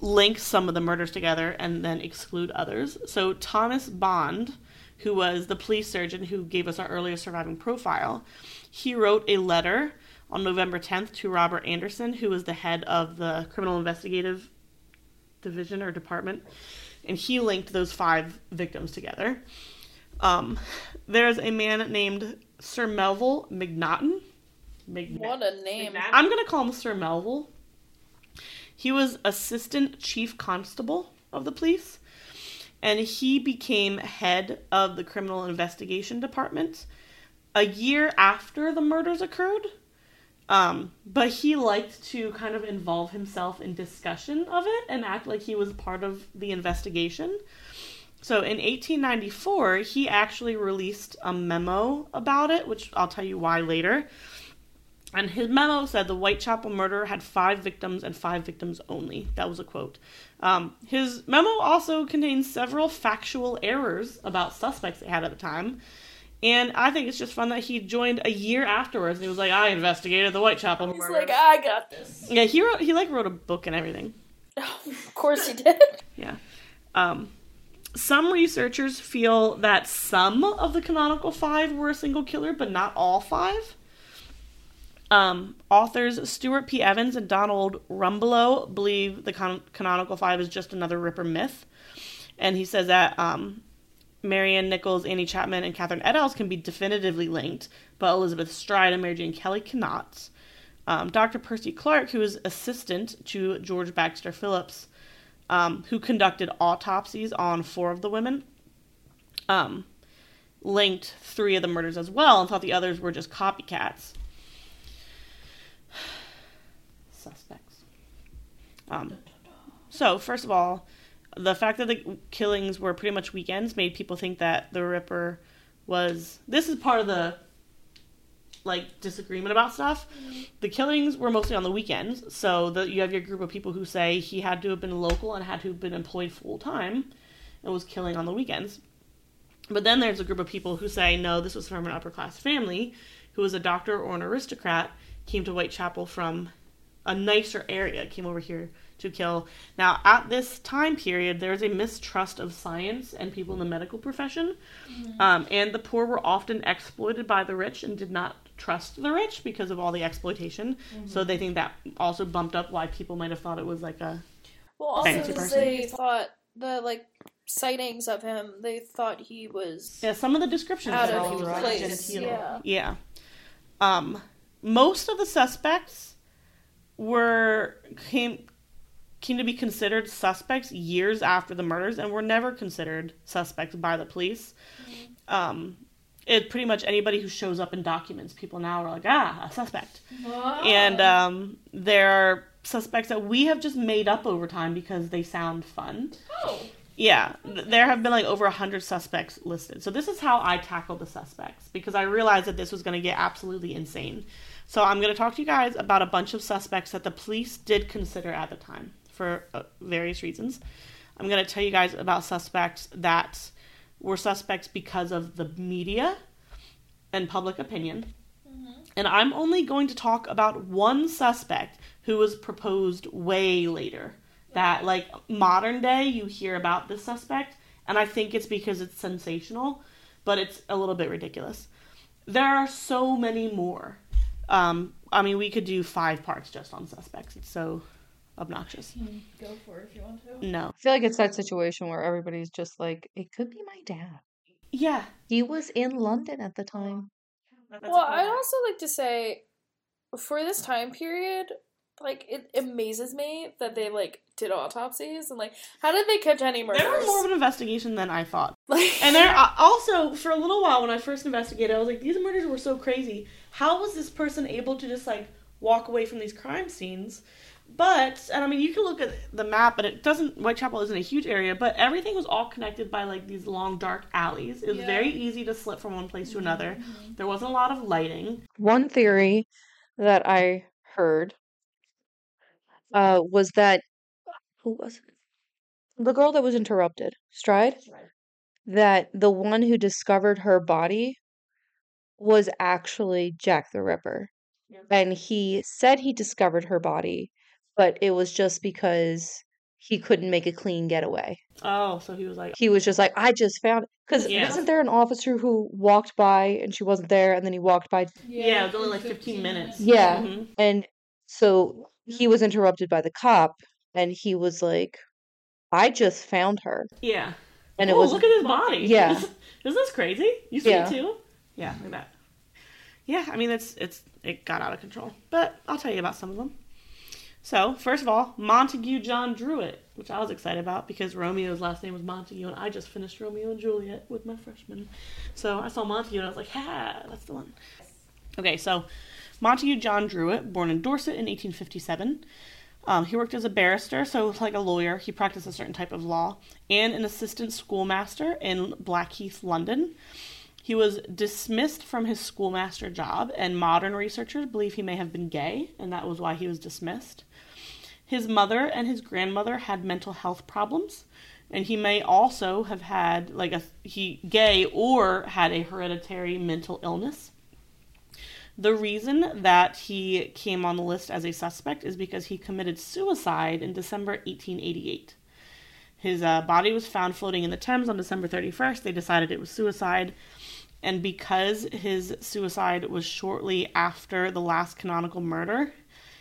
link some of the murders together and then exclude others. So Thomas Bond, who was the police surgeon who gave us our earliest surviving profile, he wrote a letter on November tenth to Robert Anderson, who was the head of the Criminal Investigative Division or Department, and he linked those five victims together. Um, there's a man named Sir Melville Macnaghten. Magn- what a name. Magn- I'm going to call him Sir Melville. He was assistant chief constable of the police. And he became head of the Criminal Investigation Department a year after the murders occurred. Um, but he liked to kind of involve himself in discussion of it and act like he was part of the investigation. So in eighteen ninety-four, he actually released a memo about it, which I'll tell you why later. And his memo said the Whitechapel murderer had five victims and five victims only. That was a quote. Um, his memo also contains several factual errors about suspects they had at the time. And I think it's just fun that he joined a year afterwards. And he was like, I investigated the Whitechapel murderer. He's like, I got this. Yeah, he wrote, he like wrote a book and everything. Oh, of course he did. Yeah. Um, some researchers feel that some of the canonical five were a single killer, but not all five. Um, authors Stuart P. Evans and Donald Rumbelow believe the con- canonical five is just another Ripper myth. And he says that um, Mary Ann Nichols, Annie Chapman, and Catherine Eddowes can be definitively linked, but Elizabeth Stride and Mary Jane Kelly cannot. Um, Doctor Percy Clark, who is assistant to George Baxter Phillips, um, who conducted autopsies on four of the women, um, linked three of the murders as well and thought the others were just copycats. Suspects. Um, so, first of all, the fact that the killings were pretty much weekends made people think that the Ripper was... This is part of the, like, disagreement about stuff. The killings were mostly on the weekends, so the, you have your group of people who say he had to have been local and had to have been employed full-time and was killing on the weekends. But then there's a group of people who say, no, this was from an upper-class family who was a doctor or an aristocrat, came to Whitechapel from a nicer area, came over here to kill. Now, at this time period, there was a mistrust of science and people in the medical profession, mm-hmm. um, and the poor were often exploited by the rich and did not trust the rich because of all the exploitation, mm-hmm. so they think that also bumped up why people might have thought it was like a well, fancy also person. They thought the, like, sightings of him, they thought he was Yeah, some of the descriptions out of his place. Yeah. yeah. Um... Most of the suspects were came came to be considered suspects years after the murders and were never considered suspects by the police. Mm-hmm. Um, it pretty much anybody who shows up in documents, people now are like, ah, a suspect. Whoa. And um, there are suspects that we have just made up over time because they sound fun. Oh. Yeah, there have been like over one hundred suspects listed. So this is how I tackle the suspects because I realized that this was going to get absolutely insane. So I'm going to talk to you guys about a bunch of suspects that the police did consider at the time for uh, various reasons. I'm going to tell you guys about suspects that were suspects because of the media and public opinion. Mm-hmm. And I'm only going to talk about one suspect who was proposed way later. That, like, modern day, you hear about this suspect, and I think it's because it's sensational, but it's a little bit ridiculous. There are so many more. Um, I mean, we could do five parts just on suspects. It's so obnoxious. Go for it if you want to. No. I feel like it's that situation where everybody's just like, it could be my dad. Yeah. He was in London at the time. That's well, I'd also like to say, for this time period, like, it amazes me that they, like, did autopsies. And, like, how did they catch any murders? There was more of an investigation than I thought. Like, and there, also, for a little while, when I first investigated, I was like, these murders were so crazy. How was this person able to just, like, walk away from these crime scenes? But, and I mean, you can look at the map, but it doesn't, Whitechapel isn't a huge area, but everything was all connected by, like, these long, dark alleys. It was yeah. very easy to slip from one place to another. Mm-hmm. There wasn't a lot of lighting. One theory that I heard uh, was that, who was it? The girl that was interrupted, Stride? Right. That the one who discovered her body was actually Jack the Ripper. Yeah. And he said he discovered her body, but it was just because he couldn't make a clean getaway. Oh, so he was like... He was just like, I just found... Because yeah. wasn't there an officer who walked by and she wasn't there, and then he walked by... Yeah, yeah, it was only like fifteen minutes. Yeah, mm-hmm. And so he was interrupted by the cop, and he was like, I just found her. Yeah. And oh, it was... look at his body. Yeah. Isn't this crazy? You see yeah. it too? Yeah, like that. Yeah, I mean, it's it's it got out of control. But I'll tell you about some of them. So, first of all, Montague John Druitt, which I was excited about because Romeo's last name was Montague, and I just finished Romeo and Juliet with my freshman. So I saw Montague, and I was like, ha, that's the one. Okay, so Montague John Druitt, born in Dorset in eighteen fifty-seven. Um, he worked as a barrister, so like a lawyer. He practiced a certain type of law, and an assistant schoolmaster in Blackheath, London. He was dismissed from his schoolmaster job, and modern researchers believe he may have been gay, and that was why he was dismissed. His mother and his grandmother had mental health problems, and he may also have had, like, a he gay or had a hereditary mental illness. The reason that he came on the list as a suspect is because he committed suicide in December eighteen eighty-eight. His uh, body was found floating in the Thames on December thirty-first. They decided it was suicide. And because his suicide was shortly after the last canonical murder,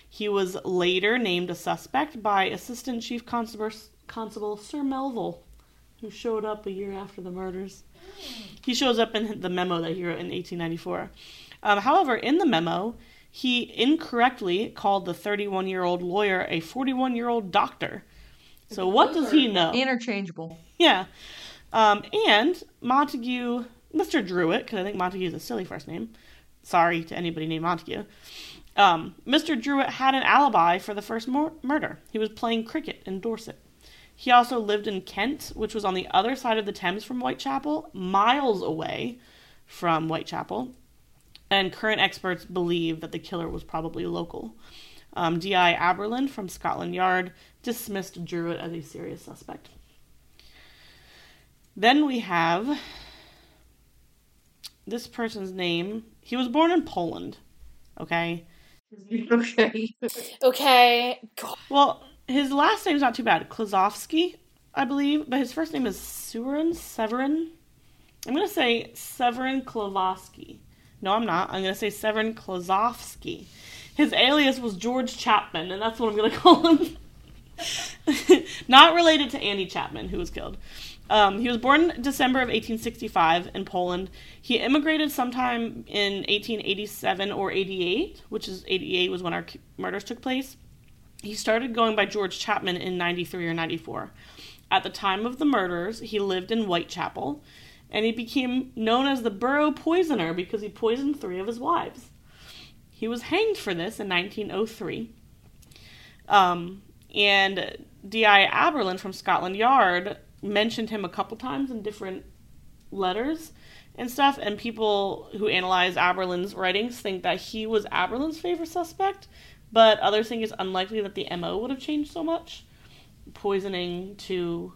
he was later named a suspect by Assistant Chief Constable, Constable Sir Melville, who showed up a year after the murders. He shows up in the memo that he wrote in eighteen ninety-four. Um, however, in the memo, he incorrectly called the thirty-one-year-old lawyer a forty-one-year-old doctor. So what does he know? Interchangeable. Yeah. Um, and Montague... Mister Druitt, because I think Montague is a silly first name. Sorry to anybody named Montague. Um, Mister Druitt had an alibi for the first mor- murder. He was playing cricket in Dorset. He also lived in Kent, which was on the other side of the Thames from Whitechapel, miles away from Whitechapel. And current experts believe that the killer was probably local. Um, D I Abberline from Scotland Yard dismissed Druitt as a serious suspect. Then we have... this person's name, he was born in Poland, okay? Okay. Okay. God. Well, his last name's not too bad. Klosowski, I believe, but his first name is Surin, Severin. I'm going to say Severin Klosowski. No, I'm not. I'm going to say Severin Klosowski. His alias was George Chapman, and that's what I'm going to call him. Not related to Annie Chapman, who was killed. Um, he was born in December of eighteen sixty-five in Poland. He immigrated sometime in eighteen eighty-seven or eighty-eight, which is eighty-eight was when our murders took place. He started going by George Chapman in ninety-three or ninety-four. At the time of the murders, he lived in Whitechapel, and he became known as the borough poisoner because he poisoned three of his wives. He was hanged for this in nineteen oh three. Um, and D I Abberline from Scotland Yard mentioned him a couple times in different letters, and stuff, and people who analyze Abberline's writings think that he was Abberline's favorite suspect, but others think it's unlikely that the M O would have changed so much. Poisoning to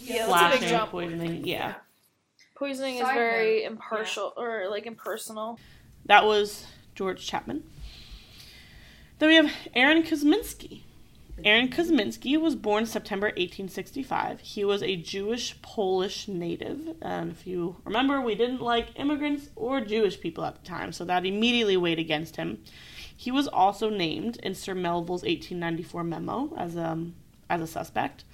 yeah, slashing, that's a big poisoning, yeah. yeah. Poisoning Side is very note. impartial, yeah. or, like, impersonal. That was George Chapman. Then we have Aaron Kosminski. Aaron Kosminski was born September eighteen sixty-five. He was a Jewish-Polish native. And if you remember, we didn't like immigrants or Jewish people at the time, so that immediately weighed against him. He was also named in Sir Melville's eighteen ninety-four memo as a, as a suspect.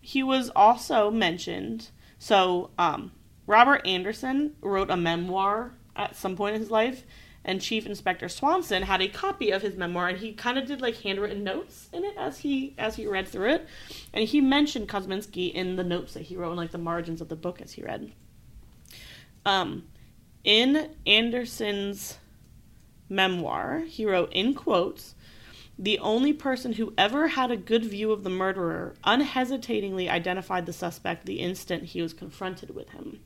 He was also mentioned... So, um, Robert Anderson wrote a memoir at some point in his life, and Chief Inspector Swanson had a copy of his memoir, and he kind of did, like, handwritten notes in it as he as he read through it, and he mentioned Kosminski in the notes that he wrote in, like, the margins of the book as he read. Um, in Anderson's memoir, he wrote, in quotes, "The only person who ever had a good view of the murderer unhesitatingly identified the suspect the instant he was confronted with him."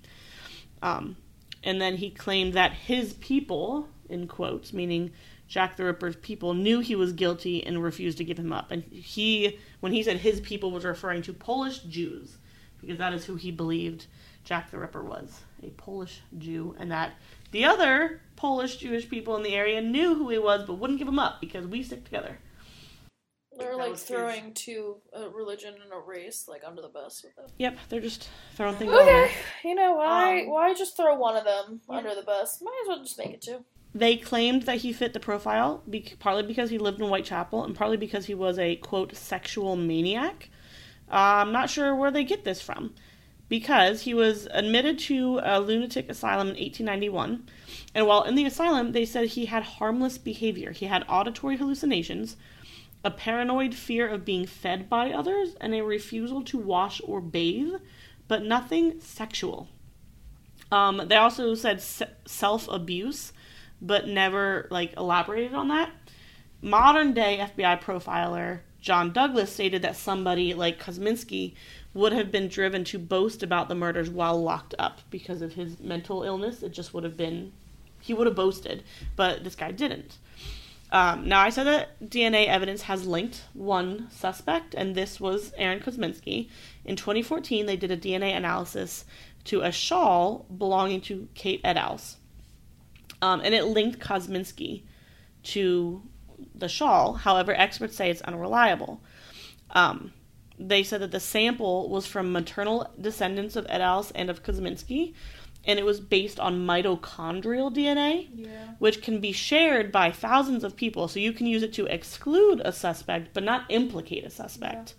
Um, and then he claimed that his people, in quotes, meaning Jack the Ripper's people, knew he was guilty and refused to give him up. And he, when he said his people, was referring to Polish Jews, because that is who he believed Jack the Ripper was, a Polish Jew, and that the other Polish Jewish people in the area knew who he was, but wouldn't give him up because we stick together. They're like throwing two uh, religion and a race like under the bus with them. Yep, they're just throwing things. Okay, over. You know why? Um, why just throw one of them yeah. under the bus? Might as well just make it two. They claimed that he fit the profile, be- partly because he lived in Whitechapel, and partly because he was a quote sexual maniac. Uh, I'm not sure where they get this from, because he was admitted to a lunatic asylum in eighteen ninety-one, and while in the asylum, they said he had harmless behavior. He had auditory hallucinations, a paranoid fear of being fed by others, and a refusal to wash or bathe, but nothing sexual. Um, they also said se- self-abuse, but never like elaborated on that. Modern-day F B I profiler John Douglas stated that somebody like Kosminski would have been driven to boast about the murders while locked up because of his mental illness. It just would have been, he would have boasted, but this guy didn't. Um, now, I said that D N A evidence has linked one suspect, and this was Aaron Kosminski. In twenty fourteen, they did a D N A analysis to a shawl belonging to Kate Eddowes, um, and it linked Kosminski to the shawl. However, experts say it's unreliable. Um... They said that the sample was from maternal descendants of Eddowes and of Kosminski, and it was based on mitochondrial D N A, yeah. which can be shared by thousands of people. So you can use it to exclude a suspect, but not implicate a suspect.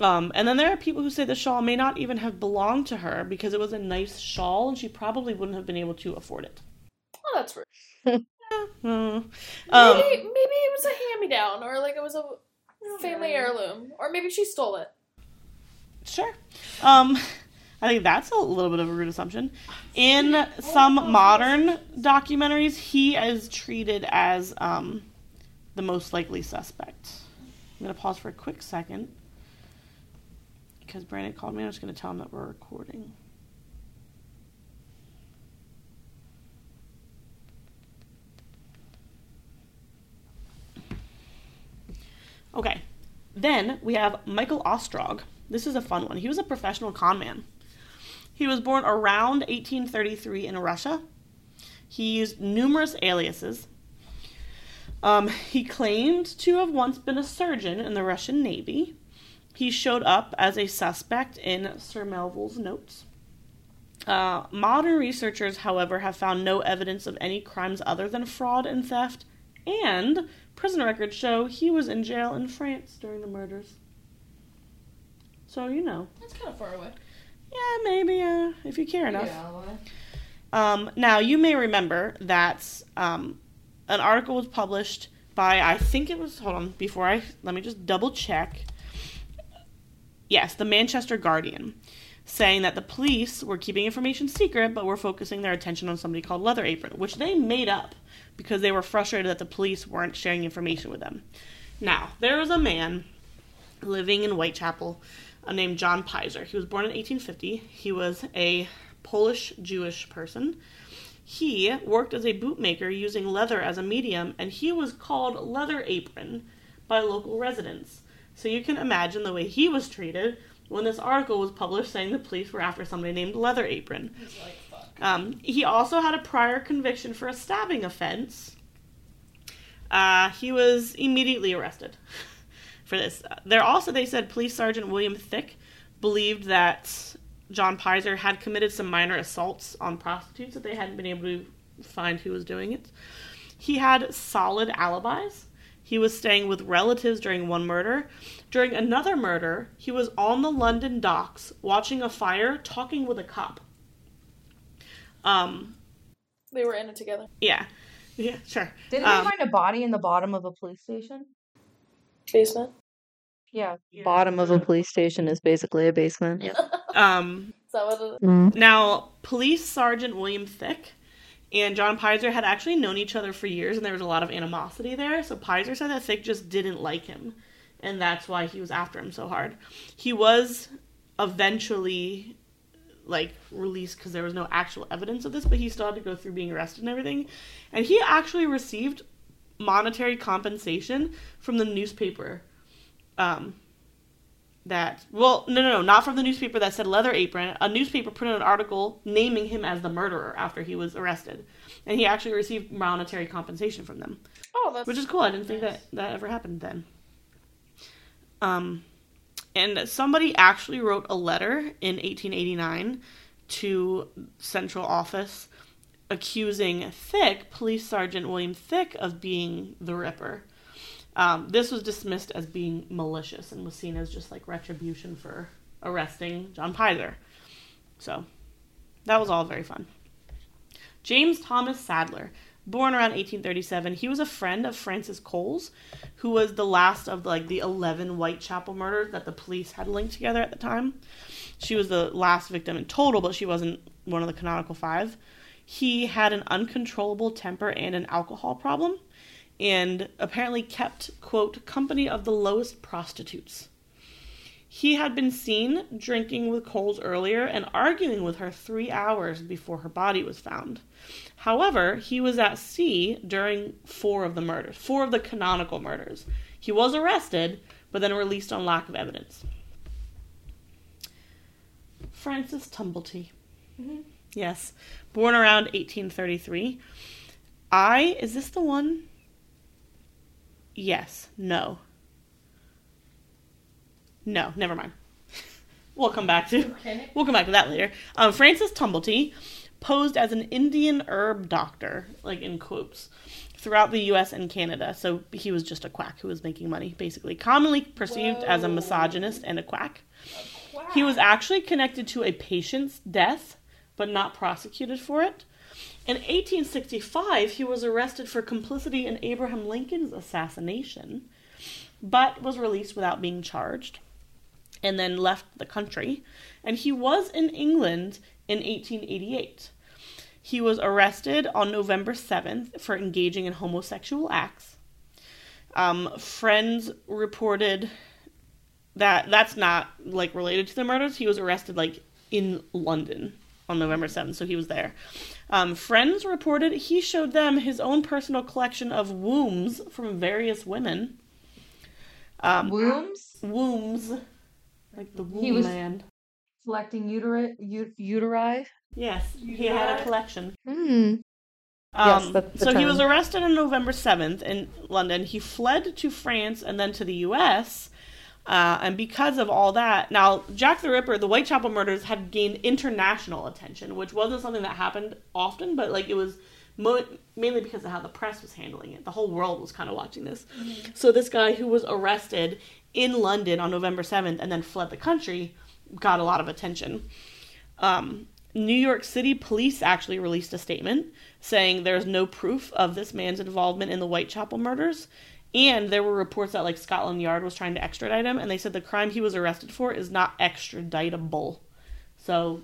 Yeah. Um, and then there are people who say the shawl may not even have belonged to her because it was a nice shawl, and she probably wouldn't have been able to afford it. Oh, that's rude. yeah. mm. um, maybe, maybe it was a hand-me-down, or like it was a... family heirloom. Or maybe she stole it. Sure. Um, I think that's a little bit of a rude assumption. In some modern documentaries, he is treated as um, the most likely suspect. I'm going to pause for a quick second, because Brandon called me. I'm just going to tell him that we're recording. Okay, then we have Michael Ostrog. This is a fun one. He was a professional con man. He was born around eighteen thirty-three in Russia. He used numerous aliases. Um, he claimed to have once been a surgeon in the Russian Navy. He showed up as a suspect in Sir Melville's notes. Uh, modern researchers, however, have found no evidence of any crimes other than fraud and theft, and prison records show he was in jail in France during the murders. So, you know. That's kind of far away. Yeah, maybe, uh, if you care enough. Yeah. Um, now, you may remember that um, an article was published by, I think it was, hold on, before I, let me just double check. Yes, the Manchester Guardian, saying that the police were keeping information secret, but were focusing their attention on somebody called Leather Apron, which they made up because they were frustrated that the police weren't sharing information with them. Now, there was a man living in Whitechapel named John Pizer. He was born in eighteen fifty. He was a Polish Jewish person. He worked as a bootmaker using leather as a medium, and he was called Leather Apron by local residents. So you can imagine the way he was treated when this article was published saying the police were after somebody named Leather Apron. He's like, fuck. Um, he also had a prior conviction for a stabbing offense. Uh, he was immediately arrested for this. There also, they said, Police Sergeant William Thick believed that John Pizer had committed some minor assaults on prostitutes that they hadn't been able to find who was doing it. He had solid alibis. He was staying with relatives during one murder. During another murder, he was on the London docks, watching a fire, talking with a cop. Um, They were in it together. Yeah. Yeah, sure. Didn't um, they find a body in the bottom of a police station? Basement? Yeah. yeah. Bottom of a police station is basically a basement. Yeah. Um, is that what it is? Mm. Now, Police Sergeant William Thick and John Pizer had actually known each other for years, and there was a lot of animosity there. So Pizer said that Thick just didn't like him, and that's why he was after him so hard. He was eventually, like, released because there was no actual evidence of this, but he still had to go through being arrested and everything. And he actually received monetary compensation from the newspaper um, that... Well, no, no, no, not from the newspaper that said Leather Apron. A newspaper printed an article naming him as the murderer after he was arrested. And he actually received monetary compensation from them. Oh, that's... Which is cool. I didn't think that that ever happened then. Um... And somebody actually wrote a letter in eighteen eighty-nine to Central Office accusing Thick, Police Sergeant William Thick, of being the Ripper. Um, this was dismissed as being malicious and was seen as just like retribution for arresting John Pizer. So that was all very fun. James Thomas Sadler, born around eighteen thirty-seven, he was a friend of Frances Coles, who was the last of like the eleven Whitechapel murders that the police had linked together at the time. She was the last victim in total, but she wasn't one of the canonical five. He had an uncontrollable temper and an alcohol problem, and apparently kept, quote, company of the lowest prostitutes. He had been seen drinking with Coles earlier and arguing with her three hours before her body was found. However, he was at sea during four of the murders, four of the canonical murders. He was arrested, but then released on lack of evidence. Francis Tumblety. Mm-hmm. Yes. Born around eighteen thirty-three. I, is this the one? Yes. No. No, never mind. We'll come back to okay. we'll come back to that later. Um, Francis Tumblety posed as an Indian herb doctor, like in quotes, throughout the U S and Canada. So he was just a quack who was making money, basically. Commonly perceived Whoa. as a misogynist and a quack. a quack. He was actually connected to a patient's death, but not prosecuted for it. In eighteen sixty-five, he was arrested for complicity in Abraham Lincoln's assassination, but was released without being charged, and then left the country. And he was in England in eighteen eighty-eight. He was arrested on November seventh for engaging in homosexual acts. Um, friends reported that that's not, like, related to the murders. He was arrested, like, in London on November seventh, so he was there. Um, friends reported he showed them his own personal collection of wombs from various women. Um, wombs? Wombs. Like the womb he was man. Collecting uteri, u- uteri. Yes, uteri? He had a collection. Mm. Um, yes, that's the so term. He was arrested on November seventh in London. He fled to France and then to the U S. Uh, and because of all that, now Jack the Ripper, the Whitechapel murders had gained international attention, which wasn't something that happened often, but like it was mo- mainly because of how the press was handling it. The whole world was kind of watching this. Mm-hmm. So this guy who was arrested in London on November seventh and then fled the country, got a lot of attention. Um, New York City police actually released a statement saying there's no proof of this man's involvement in the Whitechapel murders, and there were reports that like Scotland Yard was trying to extradite him, and they said the crime he was arrested for is not extraditable. So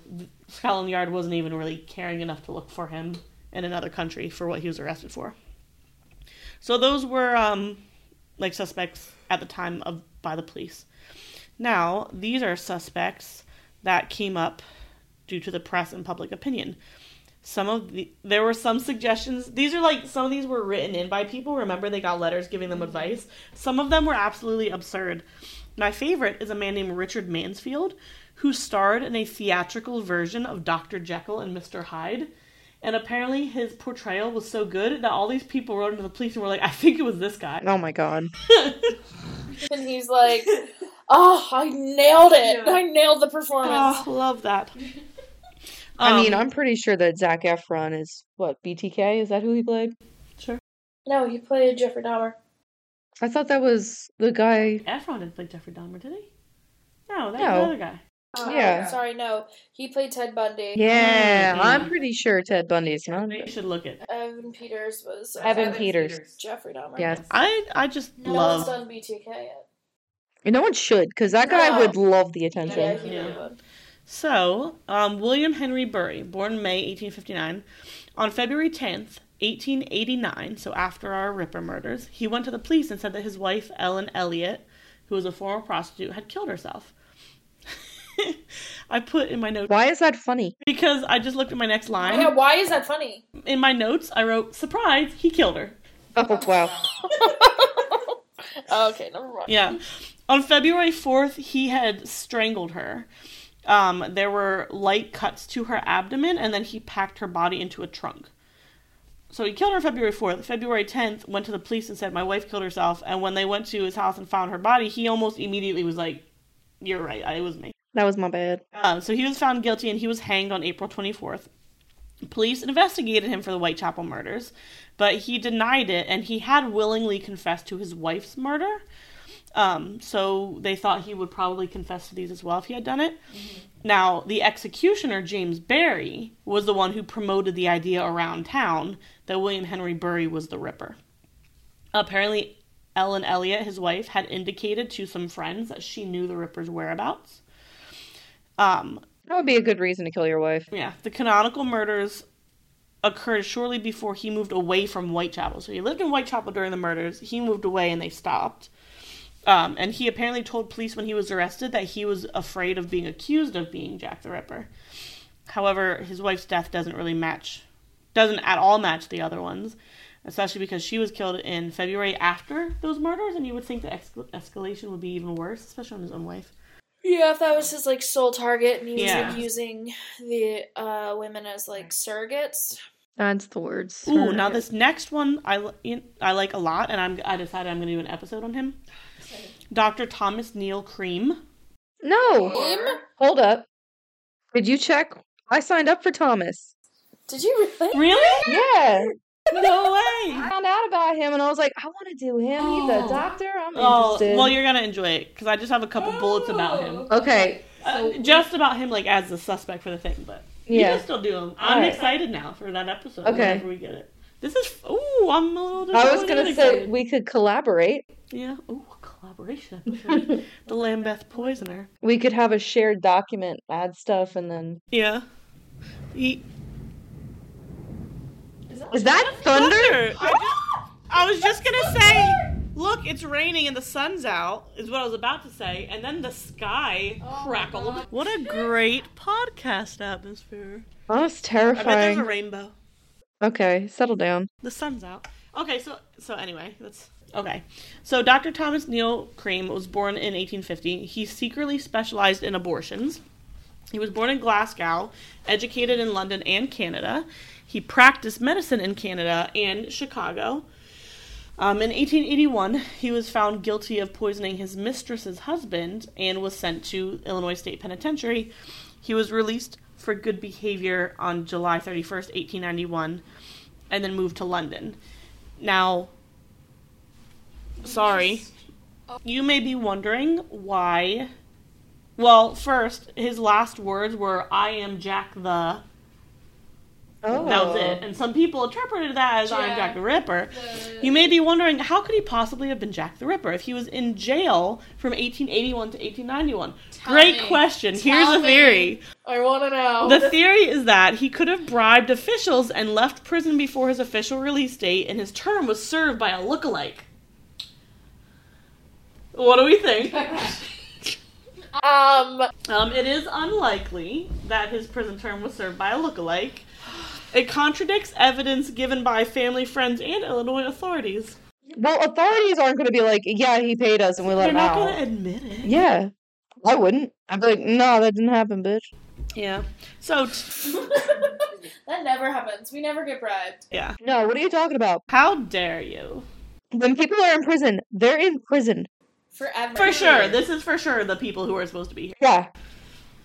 Scotland Yard wasn't even really caring enough to look for him in another country for what he was arrested for. So those were um, like suspects at the time of by the police. Now, these are suspects that came up due to the press and public opinion. Some of the, there were some suggestions. These are like, some of these were written in by people. Remember, they got letters giving them advice. Some of them were absolutely absurd. My favorite is a man named Richard Mansfield, who starred in a theatrical version of Doctor Jekyll and Mister Hyde. And apparently his portrayal was so good that all these people wrote into the police and were like, I think it was this guy. Oh my God. And he's like, oh, I nailed it. Yeah. I nailed the performance. Oh, love that. Um, I mean, I'm pretty sure that Zac Efron is, what, B T K? Is that who he played? Sure. No, he played Jeffrey Dahmer. I thought that was the guy... Efron didn't play Jeffrey Dahmer, did he? No, that no. was another guy. Uh, yeah. Oh, sorry, no. He played Ted Bundy. Yeah, mm-hmm. I'm pretty sure Ted Bundy is not. You should look at Evan Peters was... Uh, Evan, Evan Peters. Peters. Jeffrey Dahmer. Yes. I, I just no love... No one's done B T K yet. And no one should, because that guy oh. would love the attention. Yeah, he yeah. really would. So, um, William Henry Bury, born May eighteen fifty-nine, on February tenth, eighteen eighty-nine, so after our Ripper murders, he went to the police and said that his wife, Ellen Elliott, who was a former prostitute, had killed herself. I put in my notes... Why is that funny? Because I just looked at my next line. Yeah, why is that funny? In my notes, I wrote, surprise, he killed her. Oh, wow. Okay, never mind. Yeah. On February fourth, he had strangled her. Um, there were light cuts to her abdomen, and then he packed her body into a trunk. So he killed her February fourth. February tenth, went to the police and said, my wife killed herself. And when they went to his house and found her body, he almost immediately was like, you're right, it was me. That was my bad. Um, so he was found guilty, and he was hanged on April twenty-fourth. Police investigated him for the Whitechapel murders, but he denied it, and he had willingly confessed to his wife's murder. Um, so they thought he would probably confess to these as well if he had done it. Mm-hmm. Now, the executioner, James Barry, was the one who promoted the idea around town that William Henry Bury was the Ripper. Apparently, Ellen Elliott, his wife, had indicated to some friends that she knew the Ripper's whereabouts. Um, that would be a good reason to kill your wife. Yeah. The canonical murders occurred shortly before he moved away from Whitechapel. So he lived in Whitechapel during the murders. He moved away and they stopped. Um, and he apparently told police when he was arrested that he was afraid of being accused of being Jack the Ripper. However, his wife's death doesn't really match, doesn't at all match the other ones, especially because she was killed in February after those murders, and you would think the ex- escalation would be even worse, especially on his own wife. Yeah, if that was his, like, sole target, and he was, yeah. like, using the uh, women as, like, surrogates. That's the words. Ooh, now this next one I, I like a lot, and I'm, I decided I'm going to do an episode on him. Doctor Thomas Neill Cream. No. Cream? Hold up. Did you check? I signed up for Thomas. Did you really? Really? Yeah. No way. I found out about him and I was like, I want to do him. Oh. He's a doctor. I'm oh, interested. Well, you're going to enjoy it because I just have a couple oh. bullets about him. Okay. Uh, so, just about him, like, as the suspect for the thing, but yeah. you can still do him. I'm right. excited now for that episode. Okay. Whenever we get it. This is, ooh, I'm a little disappointed. I was going to say we could collaborate. Yeah. Ooh. Collaboration. The Lambeth Poisoner. We could have a shared document, add stuff, and then... Yeah. He... Is that, Is that thunder? thunder? I, just, I was just going to say, look, it's raining and the sun's out, is what I was about to say, and then the sky oh crackled. What a great podcast atmosphere. That was terrifying. I bet there's a rainbow. Okay, settle down. The sun's out. Okay, so so anyway, let's... Okay, so Doctor Thomas Neill Cream was born in eighteen fifty. He secretly specialized in abortions. He was born in Glasgow, educated in London and Canada. He practiced medicine in Canada and Chicago. Um, in eighteen eighty-one, he was found guilty of poisoning his mistress's husband and was sent to Illinois State Penitentiary. He was released for good behavior on July thirty-first, eighteen ninety-one, and then moved to London. Now... Sorry. You may be wondering why... Well, first, his last words were, I am Jack the... Oh. That was it. And some people interpreted that as, Jack. I am Jack the Ripper. The... You may be wondering, how could he possibly have been Jack the Ripper if he was in jail from eighteen eighty-one to eighteen ninety-one? Tell Great me. question. Tell Here's me. a theory. I want to know. The theory is that he could have bribed officials and left prison before his official release date, and his term was served by a lookalike. What do we think? Um, um, it is unlikely that his prison term was served by a lookalike. It contradicts evidence given by family, friends, and Illinois authorities. Well, authorities aren't going to be like, yeah, he paid us and we let him out. They're not going to admit it. Yeah. I wouldn't. I'd be like, no, that didn't happen, bitch. Yeah. So... T- that never happens. We never get bribed. Yeah. No, what are you talking about? How dare you? When people are in prison, they're in prison. Forever. For sure. This is for sure the people who are supposed to be here. Yeah.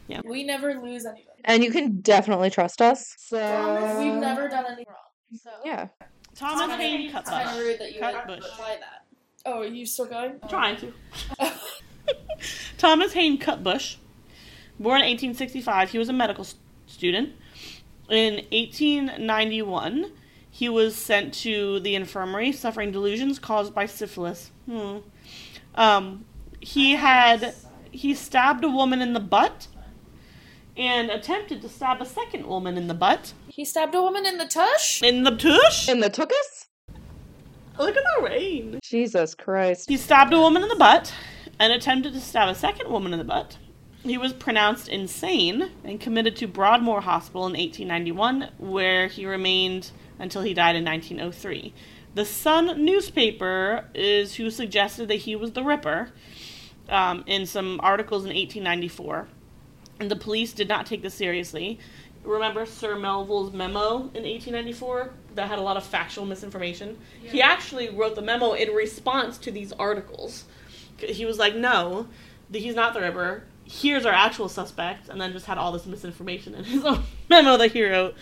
Yeah. We never lose anybody. And you can definitely trust us. So... Thomas, we've never done anything wrong. So... Yeah. Thomas Hayne Cutbush. It's kind of rude that you would apply that. Oh, are you still going? Oh. Trying to. Thomas Hayne Cutbush, born in eighteen sixty-five, he was a medical student. In eighteen ninety-one, he was sent to the infirmary, suffering delusions caused by syphilis. Hmm. Um, he had he stabbed a woman in the butt and attempted to stab a second woman in the butt. He stabbed a woman in the tush? In the tush? In the tuchus? Look at the rain. Jesus Christ. He stabbed a woman in the butt and attempted to stab a second woman in the butt. He was pronounced insane and committed to Broadmoor Hospital in eighteen ninety-one, where he remained until he died in nineteen oh three. The Sun newspaper is who suggested that he was the Ripper um, in some articles in eighteen ninety-four. And the police did not take this seriously. Remember Sir Melville's memo in eighteen ninety-four that had a lot of factual misinformation? Yeah. He actually wrote the memo in response to these articles. He was like, no, he's not the Ripper. Here's our actual suspect. And then just had all this misinformation in his own memo that he wrote.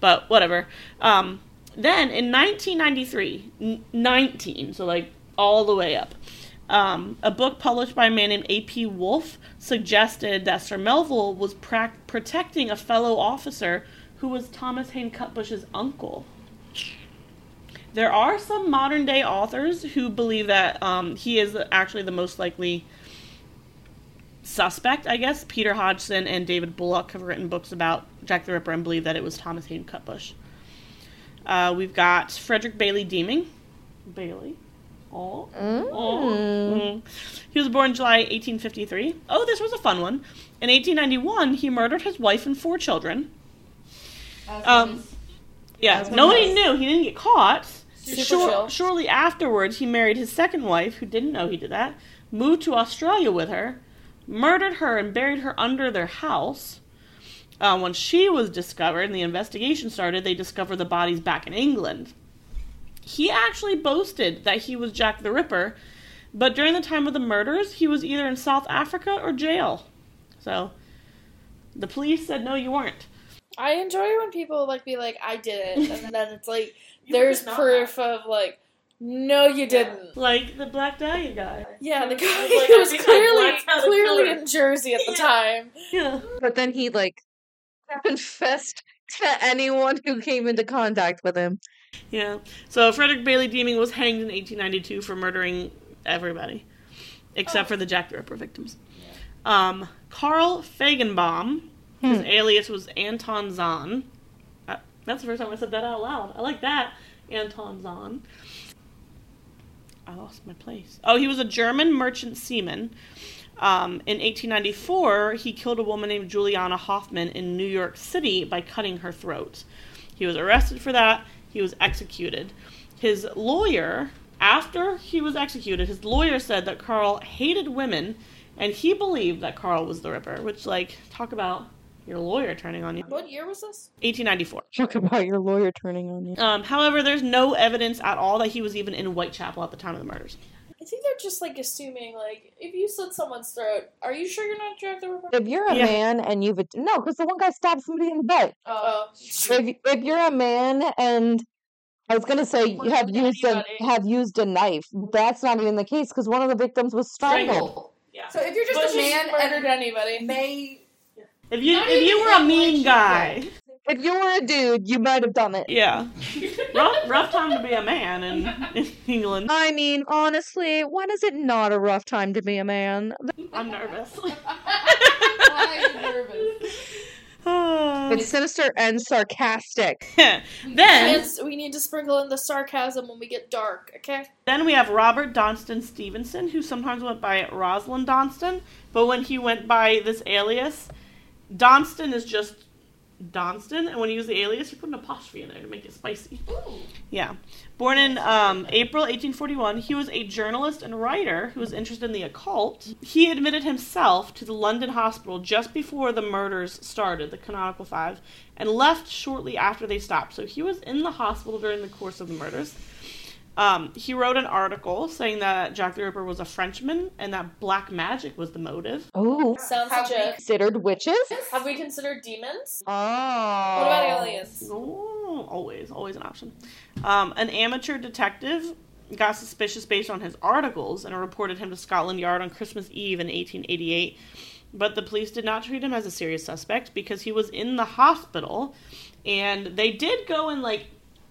But whatever. Um, then in nineteen ninety-three, nineteen, so like all the way up, um, a book published by a man named A P Wolfe suggested that Sir Melville was pra- protecting a fellow officer who was Thomas Hayne Cutbush's uncle. There are some modern-day authors who believe that um, he is actually the most likely suspect, I guess. Peter Hodgson and David Bullock have written books about Jack the Ripper and believe that it was Thomas Hayne Cutbush. Uh, we've got Frederick Bailey Deeming. Bailey. Oh. Mm. Oh. Mm. He was born July eighteen fifty-three. Oh, this was a fun one. In eighteen ninety-one, he murdered his wife and four children. As um, yeah, nobody knew. He didn't get caught. Sure, shortly afterwards, he married his second wife, who didn't know he did that, moved to Australia with her, murdered her, and buried her under their house. Uh, when she was discovered and the investigation started, they discovered the bodies back in England. He actually boasted that he was Jack the Ripper, but during the time of the murders, he was either in South Africa or jail. So, the police said, no, you weren't. I enjoy when people, like, be like, I did it, and then it's like, there's proof of, like, no, you didn't. Like the Black Dahlia guy. Yeah, the guy like, who was clearly, clearly in Jersey at the yeah. time. Yeah. But then he, like, confessed to anyone who came into contact with him. Yeah. So Frederick Bailey Deeming was hanged in eighteen ninety-two for murdering everybody, except oh. for the Jack the Ripper victims. Yeah. Um, Carl Feigenbaum, hmm. his alias was Anton Zahn. Uh, that's the first time I said that out loud. I like that. Anton Zahn. I lost my place. Oh, he was a German merchant seaman. Um, in eighteen ninety-four, he killed a woman named Juliana Hoffman in New York City by cutting her throat. He was arrested for that. He was executed. His lawyer, after he was executed, his lawyer said that Carl hated women, and he believed that Carl was the Ripper, which, like, talk about your lawyer turning on you. What year was this? eighteen ninety-four. Talk about your lawyer turning on you. Um, however, there's no evidence at all that he was even in Whitechapel at the time of the murders. I think they're just, like, assuming, like, if you slit someone's throat, are you sure you're not Jack the Ripper? If you're a yeah. man and you've... No, because the one guy stabbed somebody in the butt. Oh. If, if you're a man and... I was going to say, you have used, a, have used a knife. That's not even the case, because one of the victims was strangled. Yeah. So if you're just but a man and... anybody. May... If you if you were a mean guy. If you were a dude, you might have done it. Yeah. rough, rough time to be a man in, in England. I mean, honestly, when is it not a rough time to be a man? I'm nervous. Why are you nervous? It's sinister and sarcastic. Then yes, we need to sprinkle in the sarcasm when we get dark, okay? Then we have Robert D'Onston Stephenson, who sometimes went by Rosalind Donston, but when he went by this alias, Donston is just Donston, and when he used the alias, he put an apostrophe in there to make it spicy. Ooh. Yeah. Born in um, April eighteen forty-one, he was a journalist and writer who was interested in the occult. He admitted himself to the London hospital just before the murders started, the Canonical Five, and left shortly after they stopped. So he was in the hospital during the course of the murders. Um, he wrote an article saying that Jack the Ripper was a Frenchman and that black magic was the motive. Oh, sounds like a considered witches? Have we considered demons? Oh, what about aliens? Oh, always, always an option. Um, an amateur detective got suspicious based on his articles and reported him to Scotland Yard on Christmas Eve in eighteen eighty-eight. But the police did not treat him as a serious suspect because he was in the hospital, and they did go and like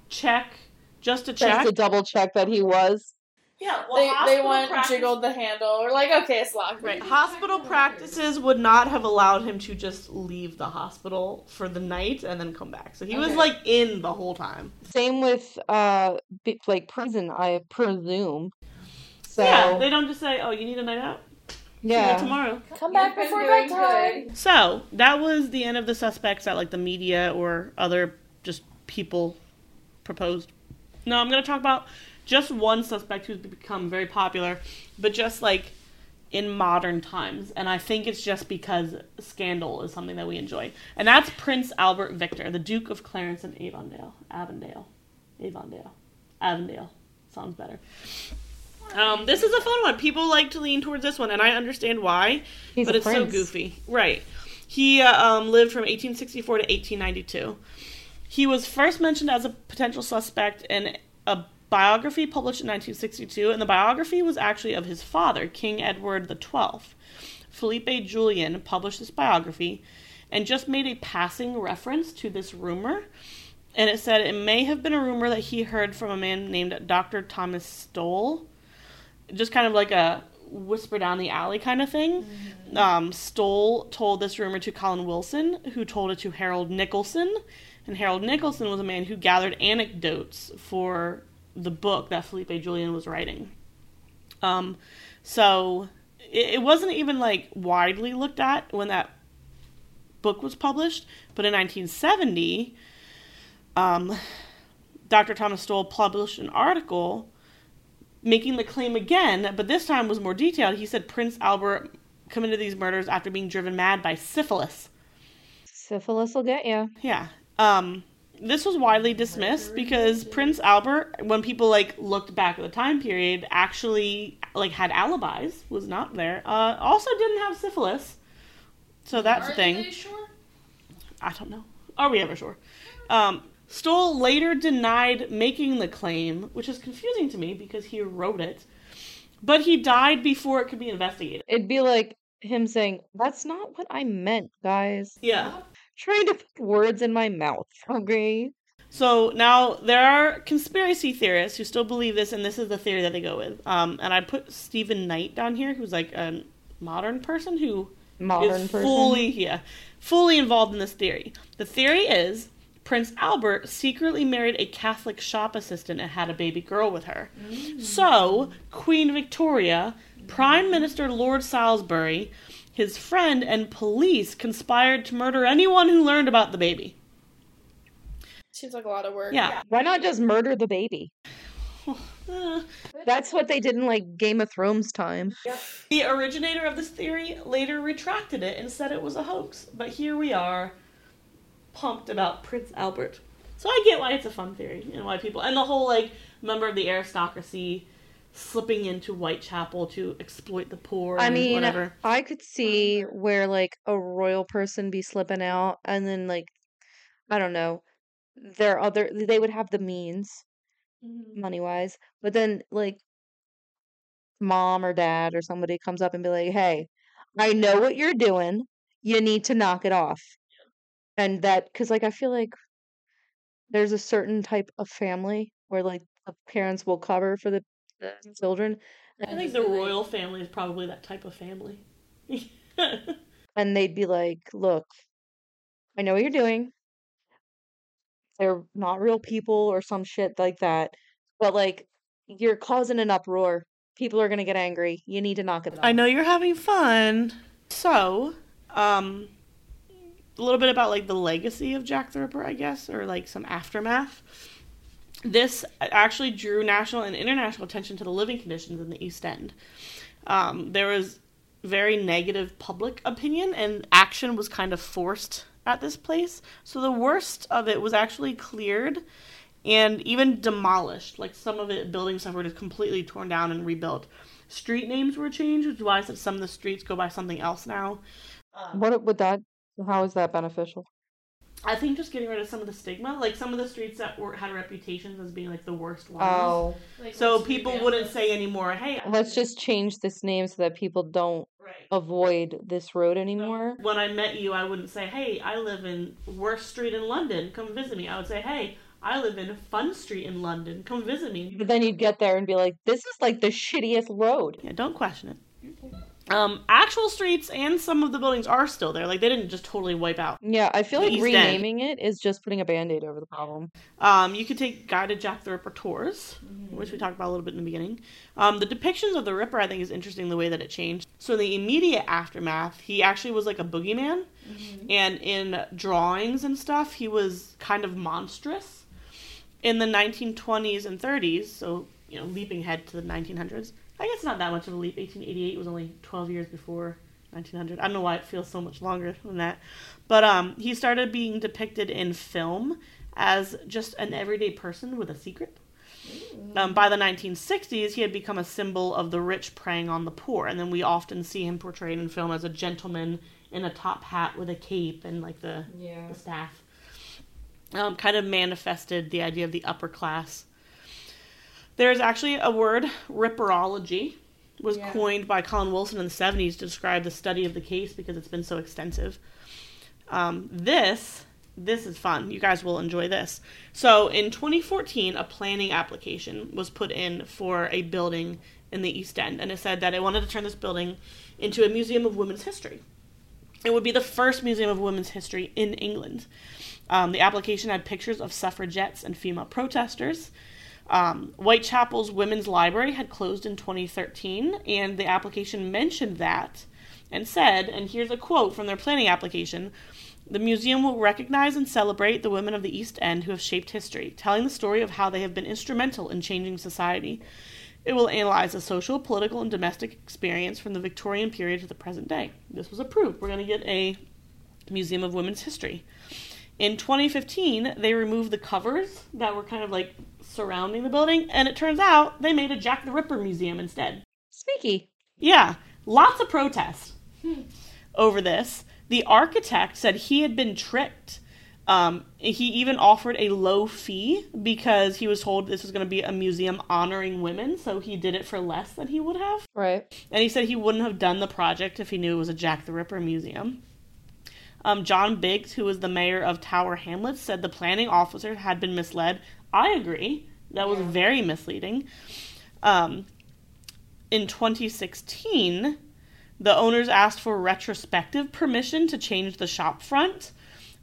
check. Just to check? Just to double check that he was. Yeah, well, they, they went practice- jiggled the handle. We're like, okay, it's locked. Right. Hospital practices would not have allowed him to just leave the hospital for the night and then come back. So he okay. was, like, in the whole time. Same with, uh, like, prison, I presume. So yeah, they don't just say, oh, you need a night out? Yeah. Tomorrow. Come back You've before bedtime. So that was the end of the suspects that, like, the media or other just people proposed. No, I'm going to talk about just one suspect who's become very popular, but just, like, in modern times. And I think it's just because scandal is something that we enjoy. And that's Prince Albert Victor, the Duke of Clarence and Avondale. Avondale. Avondale. Avondale. Sounds better. Um, this is a fun one. People like to lean towards this one, and I understand why, He's but it's prince. So goofy. Right. He uh, um, lived from eighteen sixty-four to eighteen ninety-two. He was first mentioned as a potential suspect in a biography published in nineteen sixty-two, and the biography was actually of his father, King Edward the twelfth. Felipe Julian published this biography and just made a passing reference to this rumor, and it said it may have been a rumor that he heard from a man named Doctor Thomas Stoll, just kind of like a whisper down the alley kind of thing. Mm-hmm. Um, Stoll told this rumor to Colin Wilson, who told it to Harold Nicholson. And Harold Nicholson was a man who gathered anecdotes for the book that Felipe Julian was writing. Um, so it, it wasn't even, like, widely looked at when that book was published. But in nineteen seventy, um, Doctor Thomas Stoll published an article making the claim again, but this time was more detailed. He said Prince Albert committed these murders after being driven mad by syphilis. Syphilis will get you. Yeah. Um, this was widely dismissed because Prince Albert, when people, like, looked back at the time period, actually, like, had alibis, was not there. Uh, also didn't have syphilis. So that's a thing. Are they sure? I don't know. Are we ever sure? Um, Stoll later denied making the claim, which is confusing to me because he wrote it. But he died before it could be investigated. It'd be like him saying, that's not what I meant, guys. Yeah. Trying to put words in my mouth, okay? So now there are conspiracy theorists who still believe this, and this is the theory that they go with. Um, and I put Stephen Knight down here, who's like a modern person who modern is person. fully, yeah, fully involved in this theory. The theory is Prince Albert secretly married a Catholic shop assistant and had a baby girl with her. Mm. So Queen Victoria, Prime Minister Lord Salisbury, his friend, and police conspired to murder anyone who learned about the baby. Seems like a lot of work. Yeah. yeah. Why not just murder the baby? That's what they did in, like, Game of Thrones time. Yeah. The originator of this theory later retracted it and said it was a hoax. But here we are, pumped about Prince Albert. So I get why it's a fun theory and why people... And the whole, like, member of the aristocracy slipping into Whitechapel to exploit the poor and I mean, whatever. I could see where, like, a royal person be slipping out and then, like, I don't know, their other, they would have the means, mm-hmm. money-wise, but then, like, mom or dad or somebody comes up and be like, hey, I know what you're doing. You need to knock it off. Yeah. And that, because, like, I feel like there's a certain type of family where, like, the parents will cover for the children. I think the royal family is probably that type of family. And they'd be like, look, I know what you're doing. They're not real people or some shit like that. But, like, you're causing an uproar. People are going to get angry. You need to knock it off. I know you're having fun. So, um, a little bit about, like, the legacy of Jack the Ripper, I guess, or, like, some aftermath. This actually drew national and international attention to the living conditions in the East End. Um, there was very negative public opinion, and action was kind of forced at this place. So the worst of it was actually cleared and even demolished. Like, some of it, buildings were just completely torn down and rebuilt. Street names were changed, which is why some of the streets go by something else now. Um, what would that, how is that beneficial? I think just getting rid of some of the stigma, like some of the streets that were, had reputations as being like the worst ones. Oh, like, so people wouldn't say anymore, hey, let's just change this name so that people don't right. avoid this road anymore. So when I met you, I wouldn't say, hey, I live in Worst Street in London, come visit me. I would say, hey, I live in Fun Street in London, come visit me. But then you'd get there and be like, this is like the shittiest road. Yeah, don't question it. Um, actual streets and some of the buildings are still there. Like, they didn't just totally wipe out. Yeah, I feel like renaming it is just putting a band-aid over the problem. Um, you could take guided Jack the Ripper tours, mm-hmm. which we talked about a little bit in the beginning. Um, the depictions of the Ripper, I think, is interesting the way that it changed. So in the immediate aftermath, he actually was like a boogeyman. Mm-hmm. And in drawings and stuff, he was kind of monstrous. In the nineteen twenties and thirties, so, you know, leaping ahead to the nineteen hundreds, I guess not that much of a leap. eighteen eighty-eight was only twelve years before nineteen hundred. I don't know why it feels so much longer than that. But um, he started being depicted in film as just an everyday person with a secret. Um, by the nineteen sixties, he had become a symbol of the rich preying on the poor. And then we often see him portrayed in film as a gentleman in a top hat with a cape and like the, yeah. the staff. Um, kind of manifested the idea of the upper class. There's actually a word, ripperology, was yeah. coined by Colin Wilson in the seventies to describe the study of the case because it's been so extensive. Um, this, this is fun. You guys will enjoy this. So in twenty fourteen, a planning application was put in for a building in the East End, and it said that it wanted to turn this building into a museum of women's history. It would be the first museum of women's history in England. Um, the application had pictures of suffragettes and female protesters. Um, Whitechapel's Women's Library had closed in twenty thirteen, and the application mentioned that and said, and here's a quote from their planning application, "The museum will recognize and celebrate the women of the East End who have shaped history, telling the story of how they have been instrumental in changing society. It will analyze the social, political, and domestic experience from the Victorian period to the present day." This was approved. We're going to get a Museum of Women's History. In twenty fifteen, they removed the covers that were kind of like surrounding the building, and it turns out they made a Jack the Ripper museum instead. Sneaky. Yeah. Lots of protests hmm. over this. The architect said he had been tricked. Um, he even offered a low fee because he was told this was going to be a museum honoring women, so he did it for less than he would have. Right. And he said he wouldn't have done the project if he knew it was a Jack the Ripper museum. Um, John Biggs, who was the mayor of Tower Hamlets, said the planning officer had been misled. I agree. That was yeah. very misleading. Um, in twenty sixteen, the owners asked for retrospective permission to change the shop front.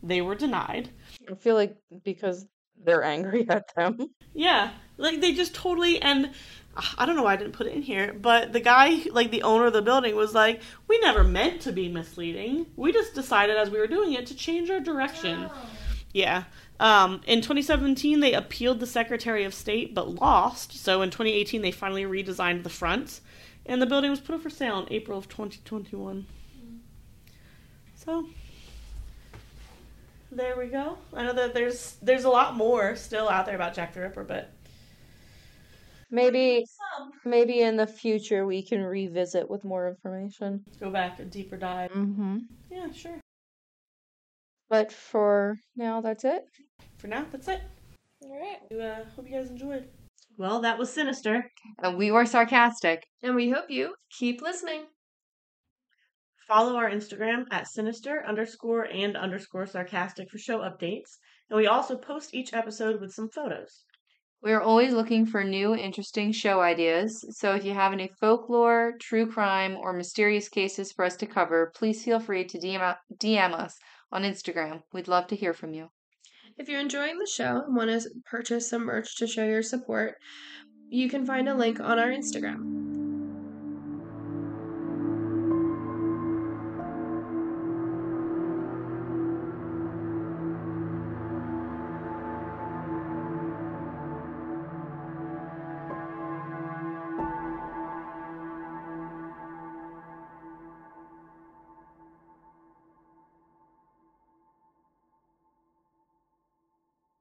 They were denied. I feel like because they're angry at them. Yeah. Like, they just totally, and I don't know why I didn't put it in here, but the guy, like, the owner of the building was like, we never meant to be misleading. We just decided as we were doing it to change our direction. Wow. Yeah. Um, in twenty seventeen, they appealed the Secretary of State, but lost. So in twenty eighteen, they finally redesigned the front. And the building was put up for sale in April of twenty twenty-one. Mm. So, there we go. I know that there's there's a lot more still out there about Jack the Ripper, but... Maybe maybe in the future we can revisit with more information. Let's go back, a deeper dive. Mm-hmm. Yeah, sure. But for now, that's it. For now, that's it. All right. We, uh, hope you guys enjoyed. Well, that was sinister. And we were sarcastic. And we hope you keep listening. Follow our Instagram at sinister underscore and underscore sarcastic for show updates. And we also post each episode with some photos. We are always looking for new, interesting show ideas. So if you have any folklore, true crime, or mysterious cases for us to cover, please feel free to D M us on Instagram. We'd love to hear from you. If you're enjoying the show and want to purchase some merch to show your support, you can find a link on our Instagram.